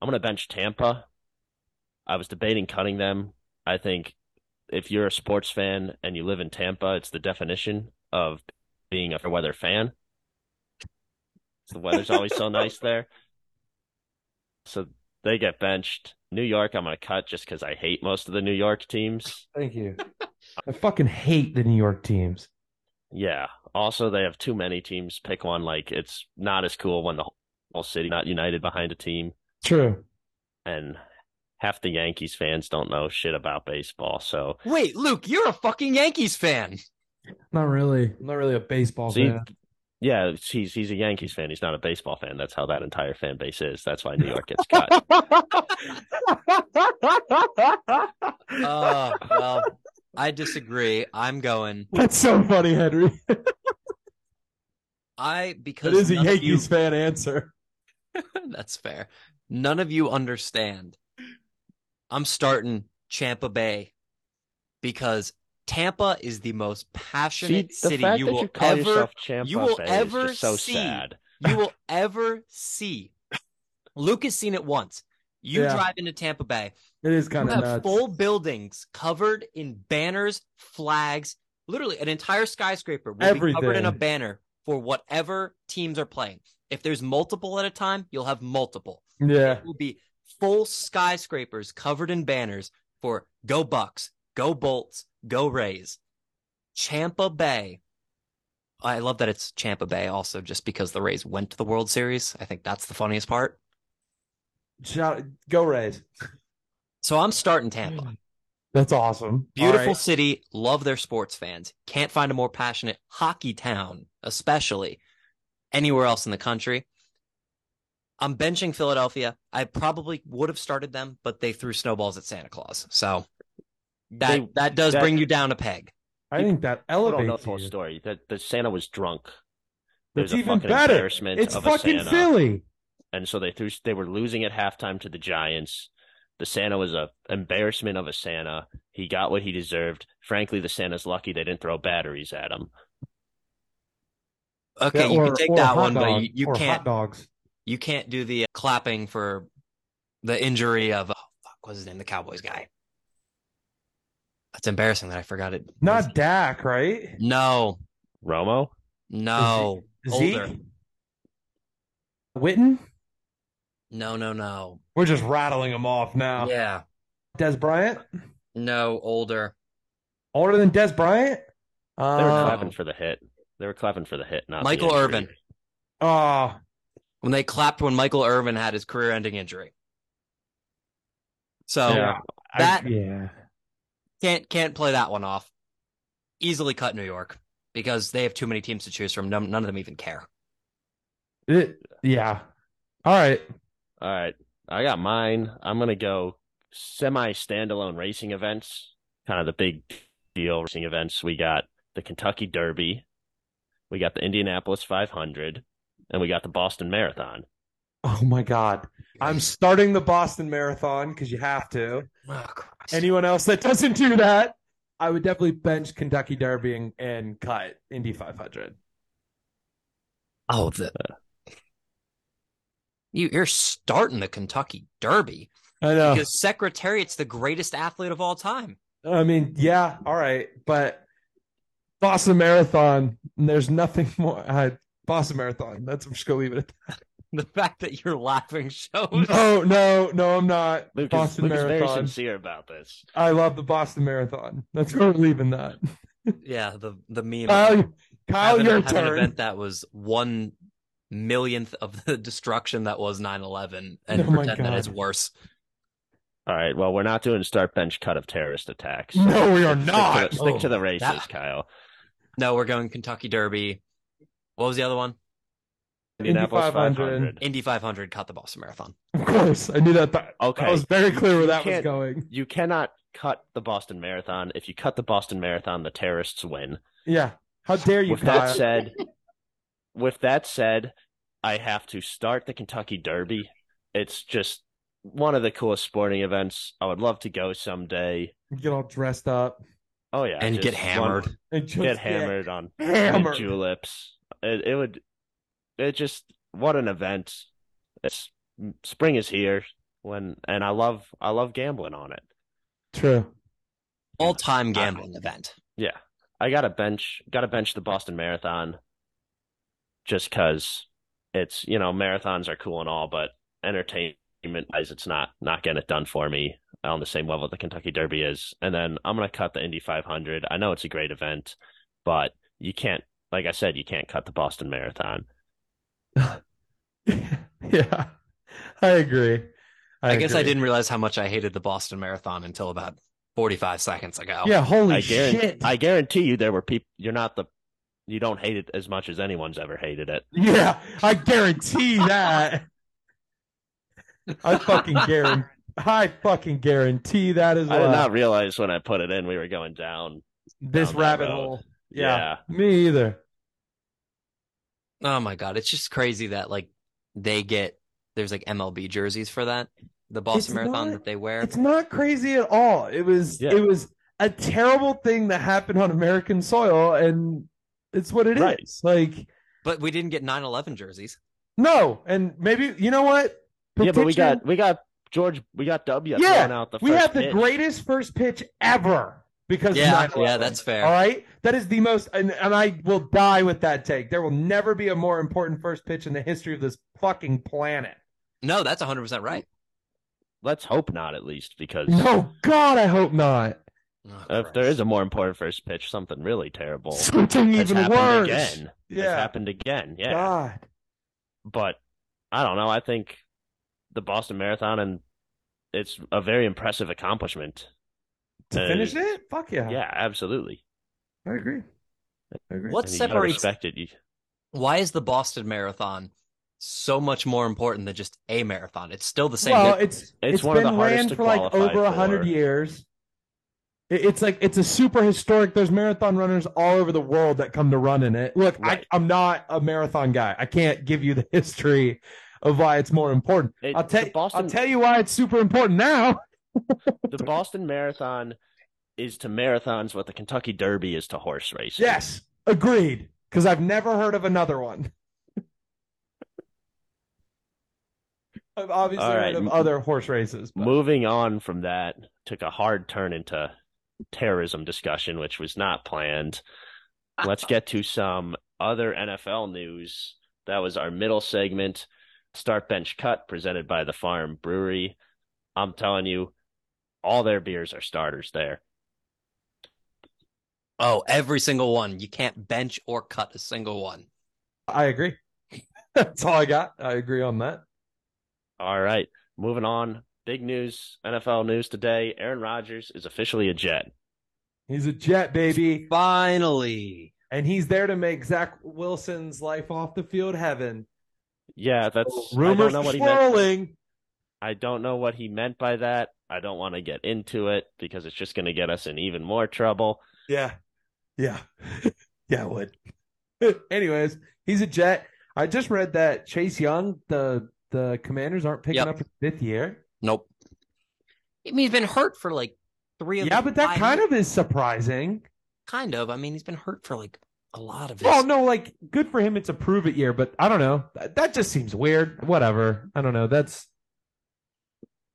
I'm going to bench Tampa. I was debating cutting them. I think if you're a sports fan and you live in Tampa, it's the definition of being a weather fan. The weather's always so nice there. So they get benched. New York, I'm going to cut just because I hate most of the New York teams. Thank you. I fucking hate the New York teams. Yeah. Also, they have too many teams. Pick one. Like, it's not as cool when the all city, not united behind a team. True. And half the Yankees fans don't know shit about baseball. So wait, Luke, you're a fucking Yankees fan. Not really. I'm not really a baseball fan. Yeah, he's a Yankees fan. He's not a baseball fan. That's how that entire fan base is. That's why New York gets cut. Well, I disagree. I'm going. That's so funny, Henry. Because it is a Yankees fan answer. That's fair. None of you understand. I'm starting Tampa Bay because Tampa is the most passionate city you will ever see. You will ever see. Luke has seen it once. You drive into Tampa Bay. It is kind of nuts. Full buildings covered in banners, flags, literally an entire skyscraper will be covered in a banner for whatever teams are playing. If there's multiple at a time, you'll have multiple. Yeah. It will be full skyscrapers covered in banners for go Bucks, go Bolts, go Rays. Tampa Bay. I love that it's Tampa Bay also just because the Rays went to the World Series. I think that's the funniest part. Go Rays. So I'm starting Tampa. That's awesome. Beautiful city. Love their sports fans. Can't find a more passionate hockey town, especially anywhere else in the country. I'm benching Philadelphia. I probably would have started them, but they threw snowballs at Santa Claus. So that bring you down a peg. I think that elevates the whole story. That Santa was drunk. It's even better. It's fucking Philly. And so they were losing at halftime to the Giants. The Santa was an embarrassment of a Santa. He got what he deserved. Frankly, the Santa's lucky they didn't throw batteries at him. Okay, yeah, you can take that one, but you can't. Hot dogs. You can't do the clapping for the injury of what's his name, the Cowboys guy. That's embarrassing that I forgot it. Not Dak, right? No. Romo? No. Zeke? Witten? No. We're just rattling them off now. Yeah. Des Bryant? No, older. Older than Des Bryant? They were clapping for the hit. Not Michael Irvin. When they clapped when Michael Irvin had his career-ending injury. So can't play that one off. Easily cut New York because they have too many teams to choose from. None of them even care. All right. I got mine. I'm going to go semi-standalone racing events, kind of the big deal racing events. We got the Kentucky Derby. We got the Indianapolis 500. And we got the Boston Marathon. Oh, my God. I'm starting the Boston Marathon because you have to. Oh, Christ. Anyone else that doesn't do that, I would definitely bench Kentucky Derby and cut Indy 500. Oh, you're starting the Kentucky Derby. I know. Because Secretariat's the greatest athlete of all time. I mean, yeah, all right. But Boston Marathon, there's nothing more... Boston Marathon. I'm just going to leave it at that. The fact that you're laughing shows. No, I'm not. Luke is very sincere about this. I love the Boston Marathon. That's where we're leaving that. Yeah, the meme. Kyle, your turn. An event that was 1 millionth of the destruction that was 9/11 and pretend that it's worse. All right, well, we're not doing start bench cut of terrorist attacks. So no, we are not. Stick to the races, Kyle. No, we're going Kentucky Derby. What was the other one? Indianapolis 500. Indy 500 cut the Boston Marathon. Of course. I knew that. Okay. I was very clear where that was going. You cannot cut the Boston Marathon. If you cut the Boston Marathon, the terrorists win. Yeah. How dare you, Kyle? With that said, I have to start the Kentucky Derby. It's just one of the coolest sporting events. I would love to go someday. You get all dressed up. Oh, yeah. And get hammered. On juleps. What an event. Spring is here and I love gambling on it. True. All-time gambling event. Yeah. I gotta bench the Boston Marathon just because it's, marathons are cool and all, but entertainment wise it's not getting it done for me on the same level the Kentucky Derby is. And then I'm gonna cut the Indy 500. I know it's a great event, but you can't cut the Boston Marathon. Yeah, I agree. I guess I didn't realize how much I hated the Boston Marathon until about 45 seconds ago. Yeah, holy shit. I guarantee you there were people. You don't hate it as much as anyone's ever hated it. Yeah, I guarantee that. I fucking guarantee that as well. I did not realize when I put it in we were going down this rabbit hole. Yeah, me either. Oh my god, it's just crazy that like there's like MLB jerseys for that. The Boston Marathon that they wear. It's not crazy at all. It was a terrible thing that happened on American soil, and it's what it is. Like, but we didn't get 9/11 jerseys. No, and maybe you know what? Petition. Yeah, but we got W. Yeah, out the first we had the greatest first pitch ever because of 9/11. Yeah, that's fair. All right, that is the most, and I will die with that take. There will never be a more important first pitch in the history of this fucking planet. No, that's 100% right. Let's hope not, at least, because oh god, I hope not. Oh, if there is a more important first pitch, something really terrible, something even worse, again. Yeah, it's happened again. Yeah, god. But I don't know. I think the Boston Marathon, and it's a very impressive accomplishment to finish it. Fuck yeah. Yeah, absolutely. I agree. What separates? Why is the Boston Marathon so much more important than just a marathon? It's still the same. Well, it's one of the hardest to qualify for. Like over 100 years. It's like it's a super historic. There's marathon runners all over the world that come to run in it. Look, I'm not a marathon guy. I can't give you the history of why it's more important. I'll tell you why it's super important now. The Boston Marathon is to marathons what the Kentucky Derby is to horse racing. Yes, agreed. Because I've never heard of another one. I've obviously heard of other horse races. But. Moving on from that, took a hard turn into terrorism discussion, which was not planned. Let's get to some other NFL news. That was our middle segment. Start Bench Cut, presented by the Farm Brewery. I'm telling you, all their beers are starters there. Oh, every single one. You can't bench or cut a single one. I agree. That's all I got. I agree on that. All right, moving on. Big news, NFL news today. Aaron Rodgers is officially a Jet. He's a Jet, baby. Finally. And he's there to make Zach Wilson's life off the field heaven. Yeah, that's... rumors swirling. I don't know what he meant by that. I don't want to get into it because it's just going to get us in even more trouble. Yeah. Yeah, it would. Anyways, he's a Jet. I just read that Chase Young, the Commanders aren't picking up his fifth year. Nope. I mean, he's been hurt for like three of them. Yeah, but that kind of is surprising. Kind of. I mean, he's been hurt for like a lot of it. Well, no, like good for him. It's a prove it year, but I don't know. That just seems weird. Whatever. I don't know. That's.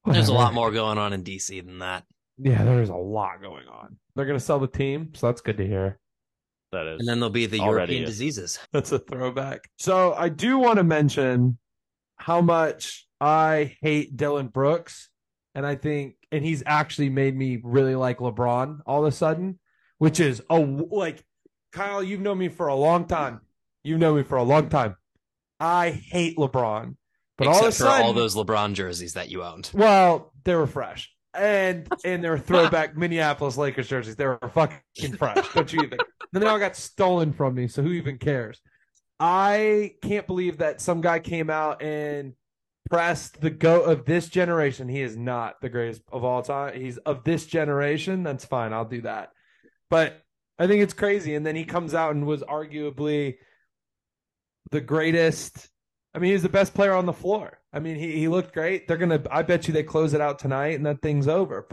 Whatever. There's a lot more going on in DC than that. Yeah, there's a lot going on. They're going to sell the team, so that's good to hear. That is. And then there'll be the European diseases. That's a throwback. So I do want to mention how much I hate Dylan Brooks, and he's actually made me really like LeBron all of a sudden, which is Kyle, you've known me for a long time. I hate LeBron, but except all of a sudden, for all those LeBron jerseys that you owned. Well, they were fresh, and they were throwback Minneapolis Lakers jerseys. They were fucking fresh. Don't you even? Then they all got stolen from me, so who even cares? I can't believe that some guy came out and pressed the GOAT of this generation. He is not the greatest of all time. He's of this generation. That's fine. I'll do that. But I think it's crazy. And then he comes out and was arguably the greatest. I mean, he's the best player on the floor. I mean, he looked great. I bet you they close it out tonight and that thing's over.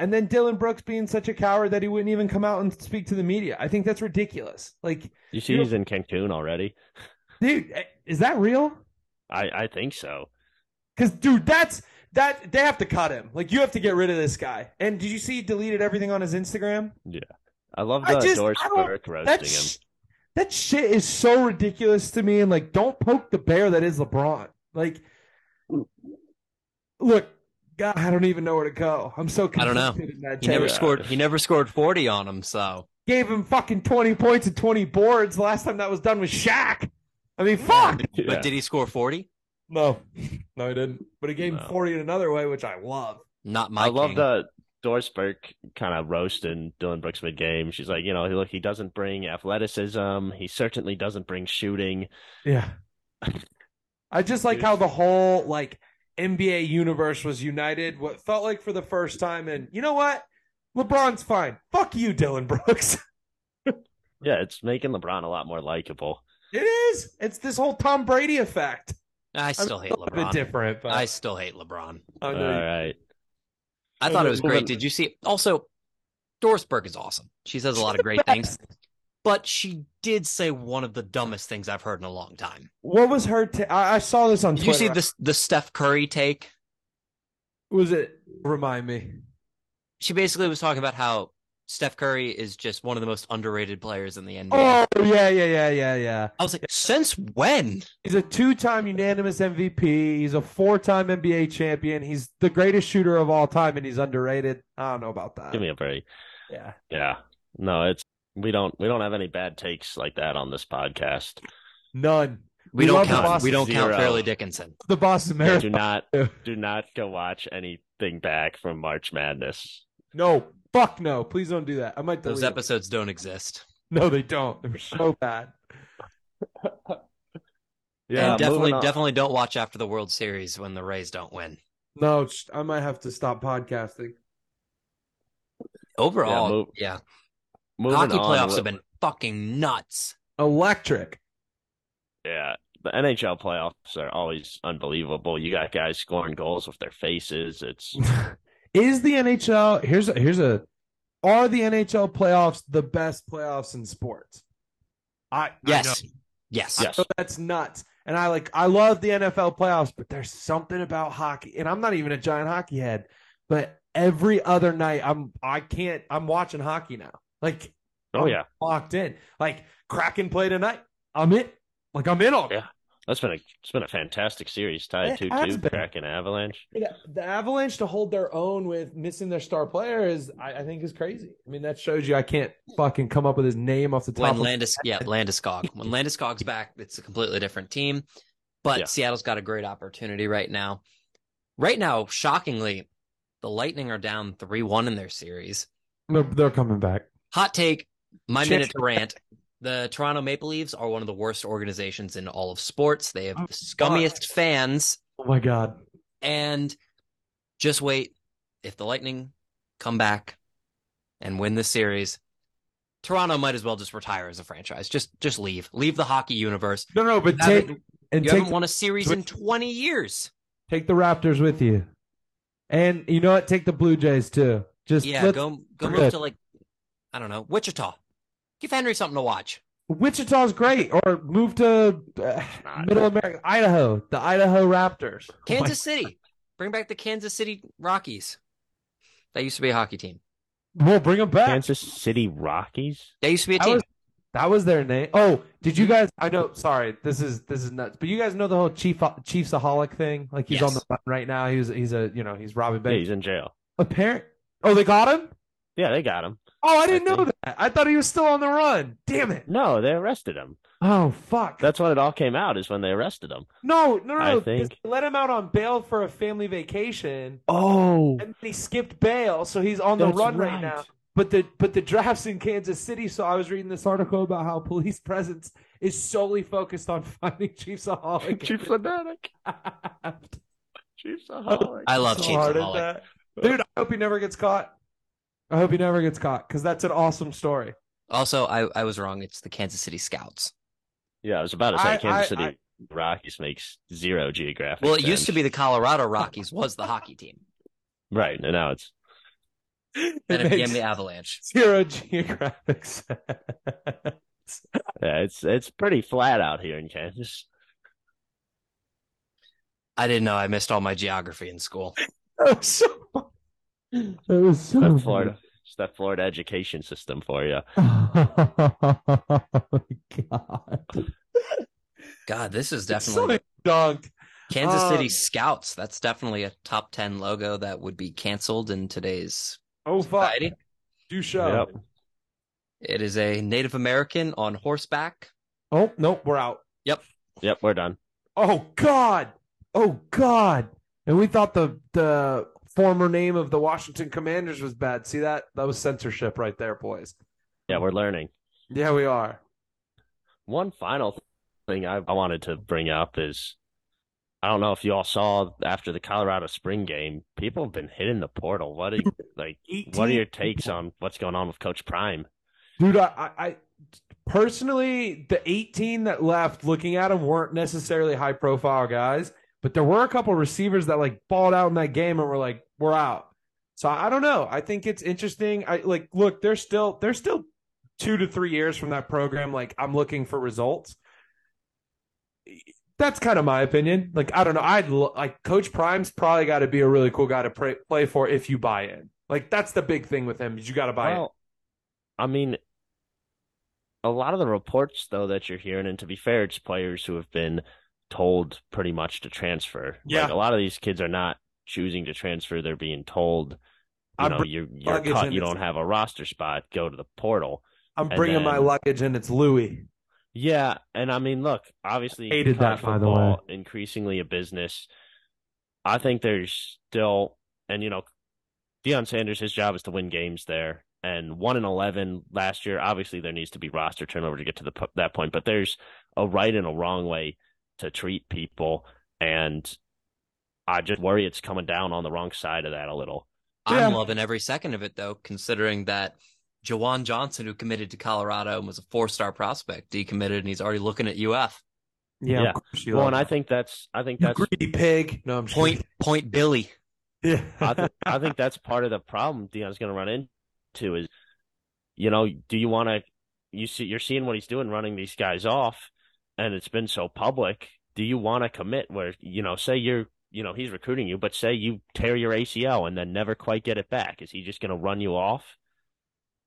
And then Dylan Brooks being such a coward that he wouldn't even come out and speak to the media. I think that's ridiculous. Like, you see, he's in Cancun already. Dude, is that real? I think so. Because, dude, that they have to cut him. Like, you have to get rid of this guy. And did you see he deleted everything on his Instagram? Yeah. I love the Doris Burke roasting him. That shit is so ridiculous to me. And, like, don't poke the bear that is LeBron. Like, look. God, I don't even know where to go. I'm so confused. I don't know. In that He never scored 40 on him, so. Gave him fucking 20 points and 20 boards. The last time that was done was Shaq. I mean, fuck. Yeah. But did he score 40? No, he didn't. But he gave him 40 in another way, which I love. Not my. I love that Doris Burke kind of roasting Dylan Brooks mid-game. She's like, you know, look, he doesn't bring athleticism. He certainly doesn't bring shooting. Yeah. I just like how the whole like NBA universe was united. What felt like for the first time. And you know what? LeBron's fine. Fuck you, Dylan Brooks. Yeah, it's making LeBron a lot more likable. It is. It's this whole Tom Brady effect. I still hate LeBron. A bit different, but... I still hate LeBron. All right. I thought it was great. Did you see? Also, Doris Burke is awesome. She says a lot of great things. But she did say one of the dumbest things I've heard in a long time. What was her take? I saw this on Twitter. Did you see the Steph Curry take? Was it? Remind me. She basically was talking about how Steph Curry is just one of the most underrated players in the NBA. Oh, yeah. I was like, since when? He's a two-time unanimous MVP. He's a four-time NBA champion. He's the greatest shooter of all time, and he's underrated. I don't know about that. Give me a break. Yeah. No, it's we don't have any bad takes like that on this podcast. None. We don't count Fairleigh Dickinson. The Boston Marathon. Do not go watch anything back from March Madness. No. Fuck no, please don't do that. I might delete those episodes don't exist. No, they don't. They're so bad. Yeah, and definitely don't watch after the World Series when the Rays don't win. No, I might have to stop podcasting. Overall, yeah. Hockey playoffs have been fucking nuts. Electric. Yeah, the NHL playoffs are always unbelievable. You got guys scoring goals with their faces. It's... Is the NHL are the NHL playoffs the best playoffs in sports? Yes. I know that's nuts. And I love the NFL playoffs, but there's something about hockey, and I'm not even a giant hockey head, but every other night I'm watching hockey now. Like, oh yeah. Locked in. Like Kraken play tonight. I'm in. Like I'm in all day. That's been a fantastic series, tied 2-2, Kraken Avalanche. Yeah, the Avalanche to hold their own with missing their star player is, I think, is crazy. I mean, that shows you I can't fucking come up with his name off the top. Landeskog. When Landeskog's back, it's a completely different team. But Seattle's got a great opportunity right now. Right now, shockingly, the Lightning are down 3-1 in their series. No, they're coming back. Hot take, my minute to rant. The Toronto Maple Leafs are one of the worst organizations in all of sports. They have the scummiest fans. Oh, my God. And just wait. If the Lightning come back and win this series, Toronto might as well just retire as a franchise. Just leave. Leave the hockey universe. No, but you haven't won a series in 20 years. Take the Raptors with you. And you know what? Take the Blue Jays, too. Just go move to, like, I don't know, Wichita. Give Henry something to watch. Wichita's great. Or move to Middle America, Idaho, the Idaho Raptors. Kansas City. Bring back the Kansas City Rockies. That used to be a hockey team. We'll bring them back. Kansas City Rockies? That used to be a team. That was their name. Oh, did you guys? I know. Sorry, this is nuts. But you guys know the whole Chiefsaholic thing. Like he's on the run right now. He's Robin Banks. Yeah, he's in jail. Oh, they got him. Yeah, they got him. Oh, I didn't know that. I thought he was still on the run. Damn it. No, they arrested him. Oh, fuck. That's when it all came out, is when they arrested him. No. They let him out on bail for a family vacation. Oh. And he skipped bail, so he's on the run right now. But the draft's in Kansas City, so I was reading this article about how police presence is solely focused on finding Chiefsaholic. Chiefsaholic. I love Chiefsaholic. Dude, I hope he never gets caught. I hope he never gets caught, because that's an awesome story. Also, I was wrong. It's the Kansas City Scouts. Yeah, I was about to say Kansas City Rockies makes zero geographic sense. Well, it used to be the Colorado Rockies was the hockey team. Right, and now it became the Avalanche. Zero geographic sense. Yeah, it's pretty flat out here in Kansas. I didn't know I missed all my geography in school. It was so Florida. It's that Florida education system for you. Oh, God. God, this is definitely dunked. Kansas City Scouts. That's definitely a top 10 logo that would be canceled in today's society. Do show. Yep. It is a Native American on horseback. Oh, nope. We're out. Yep. We're done. Oh, God. oh, God. And we thought the former name of the Washington Commanders was bad. See that? That was censorship right there, boys. Yeah, we're learning. Yeah, we are. One final thing I wanted to bring up is, I don't know if you all saw after the Colorado spring game, people have been hitting the portal. What are your takes on what's going on with Coach Prime? Dude, I personally, the 18 that left, looking at them, weren't necessarily high-profile guys, but there were a couple of receivers that balled out in that game and were like, we're out. So I don't know. I think it's interesting. Look, they're still 2 to 3 years from that program. I'm looking for results. That's kind of my opinion. I don't know. Coach Prime's probably got to be a really cool guy to play for if you buy in. That's the big thing with him, is you got to buy in. I mean, a lot of the reports, though, that you're hearing, and to be fair, it's players who have been told pretty much to transfer. Yeah. A lot of these kids are not choosing to transfer. They're being told, you're cut. You don't have a roster spot. Go to the portal. I'm bringing my luggage, and it's Louis. Yeah, and I mean, look, obviously, hated that, by the way, increasingly a business. I think there's still, and Deion Sanders, his job is to win games there. And 1-11 last year, obviously, there needs to be roster turnover to get to that point. But there's a right and a wrong way to treat people, and I just worry it's coming down on the wrong side of that a little. I'm loving every second of it, though, considering that Jawan Johnson, who committed to Colorado and was a 4-star prospect, decommitted, and he's already looking at UF. Yeah, yeah. Of course you are. And I think that's greedy pig. No, I'm point Billy. Yeah, I think that's part of the problem Deion's going to run into is, do you want to? You're seeing what he's doing, running these guys off, and it's been so public. Do you want to commit? Where say he's recruiting you, but say you tear your ACL and then never quite get it back. Is he just going to run you off?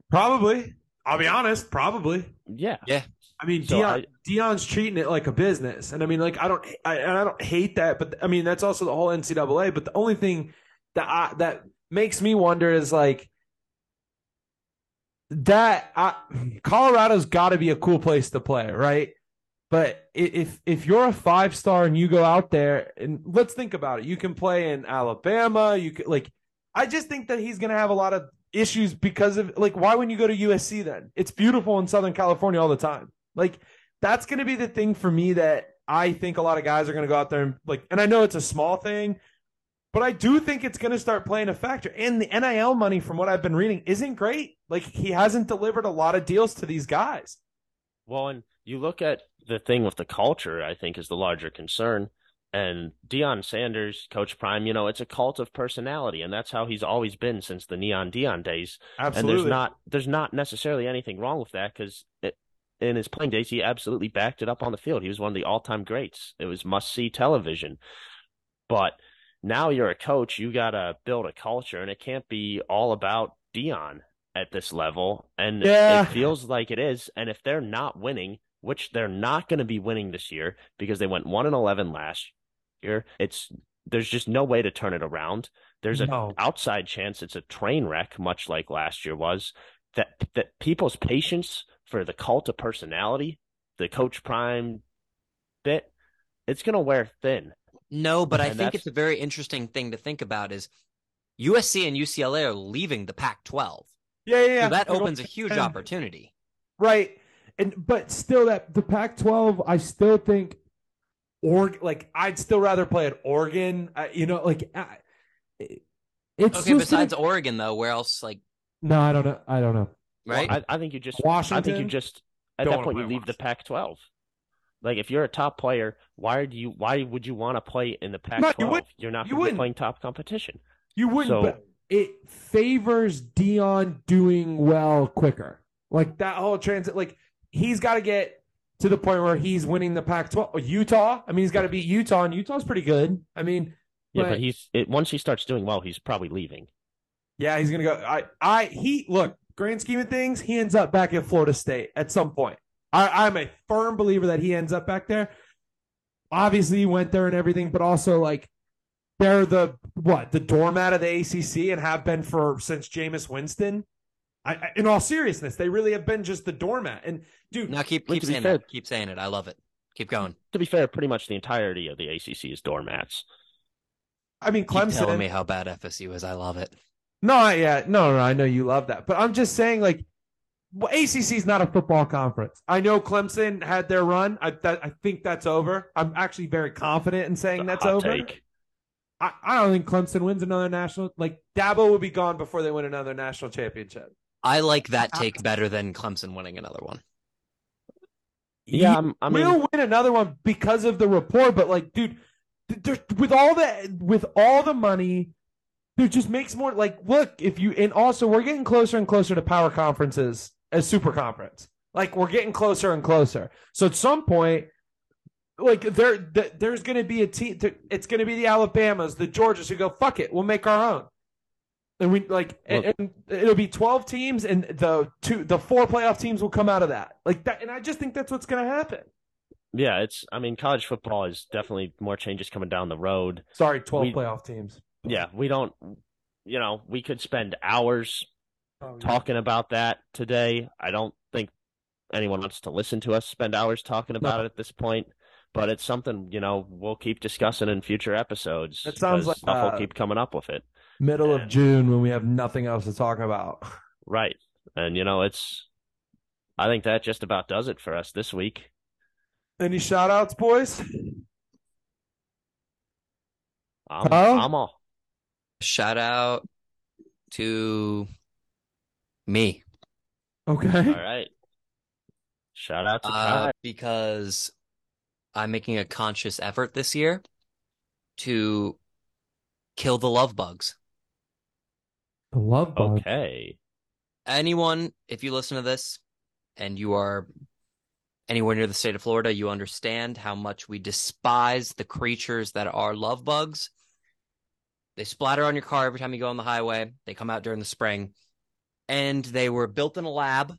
Probably. I'll be honest, probably. Yeah. Yeah. I mean, so Deion's treating it like a business. And I mean, I don't hate that, but I mean, that's also the whole NCAA. But the only thing that makes me wonder is Colorado's got to be a cool place to play, right? But if you're a 5-star and you go out there, and let's think about it, you can play in Alabama. You can, I just think that he's going to have a lot of issues because of why wouldn't you go to USC then? It's beautiful in Southern California all the time. That's going to be the thing for me that I think a lot of guys are going to go out there and and I know it's a small thing, but I do think it's going to start playing a factor. And the NIL money, from what I've been reading, isn't great. He hasn't delivered a lot of deals to these guys. Well, and you look at the thing with the culture, I think, is the larger concern. And Deion Sanders, Coach Prime, it's a cult of personality, and that's how he's always been since the Neon Deion days. Absolutely. And there's not necessarily anything wrong with that, because in his playing days, he absolutely backed it up on the field. He was one of the all-time greats. It was must-see television. But now you're a coach, you got to build a culture, and it can't be all about Deion at this level. And It feels like it is. And if they're not winning, which they're not going to be winning this year because they went 1-11 last year, there's just no way to turn it around. There's an outside chance it's a train wreck, much like last year was. That people's patience for the cult of personality, the Coach Prime bit, it's going to wear thin. No, but I think it's a very interesting thing to think about is USC and UCLA are leaving the Pac-12. Yeah. So that opens a huge opportunity. Right. But still, the Pac-12, I still think, I'd still rather play at Oregon. It's okay. Besides Oregon, though, where else? No, I don't know. Right? Well, I think you just Washington. I think you just at that point you leave the Pac-12. If you're a top player, why would you want to play in the Pac-12? No, you're not going to be playing top competition. You wouldn't. So, but it favors Deion doing well quicker. That whole transit. He's got to get to the point where he's winning the Pac-12. Utah? I mean, he's got to beat Utah, and Utah's pretty good. I mean... Yeah, but once he starts doing well, he's probably leaving. Yeah, he's going to go... Look, grand scheme of things, he ends up back at Florida State at some point. I'm a firm believer that he ends up back there. Obviously, he went there and everything, but also, they're the doormat of the ACC and have been since Jameis Winston. In all seriousness, they really have been just the doormat. And, dude... No, keep saying it. I love it. Keep going. To be fair, pretty much the entirety of the ACC is doormats. I mean, Clemson. Keep telling me how bad FSU is. I love it. No, I know you love that, but I'm just saying, like, well, ACC is not a football conference. I know Clemson had their run. I think that's over. I'm actually very confident in saying that's over. I don't think Clemson wins another national. Like, Dabo will be gone before they win another national championship. I like that take better than Clemson winning another one. Yeah, we'll win another one because of the rapport. But like, dude, with all the money, dude, just makes more. Like, look, and also we're getting closer and closer to power conferences as super conference. Like, we're getting closer and closer. So at some point, like there's going to be a team. It's going to be the Alabamas, the Georgias who go, fuck it, we'll make our own. And we and it'll be 12 teams, and the four playoff teams will come out of that. Like that, and I just think that's what's going to happen. Yeah, college football is definitely more changes coming down the road. Sorry, 12 playoff teams. Yeah, we don't. You know, we could spend hours talking about that today. I don't think anyone wants to listen to us spend hours talking about it at this point. But it's something, you know, we'll keep discussing in future episodes. It sounds like stuff will keep coming up with it. Middle of June when we have nothing else to talk about. Right. And, you know, I think that just about does it for us this week. Any shout-outs, boys? I'm all. Shout-out to me. Okay. All right. Shout-out to Kai. Because I'm making a conscious effort this year to kill the love bugs. The love bug. Okay. Anyone, if you listen to this and you are anywhere near the state of Florida, you understand how much we despise the creatures that are love bugs. They splatter on your car every time you go on the highway. They come out during the spring. And they were built in a lab.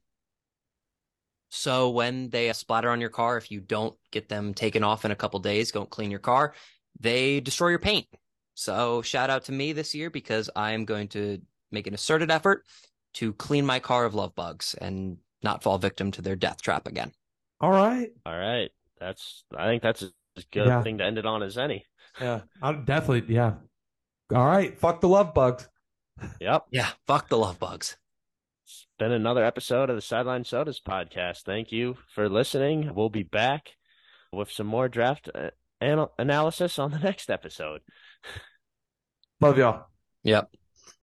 So when they splatter on your car, if you don't get them taken off in a couple days, don't clean your car, they destroy your paint. So shout out to me this year because I am going to make an asserted effort to clean my car of love bugs and not fall victim to their death trap again. All right. I think that's as good a thing to end it on as any. Yeah, I'm definitely. Yeah. All right. Fuck the love bugs. Yep. Yeah. Fuck the love bugs. It's been another episode of the Sideline Sodas podcast. Thank you for listening. We'll be back with some more draft analysis on the next episode. Love y'all. Yep.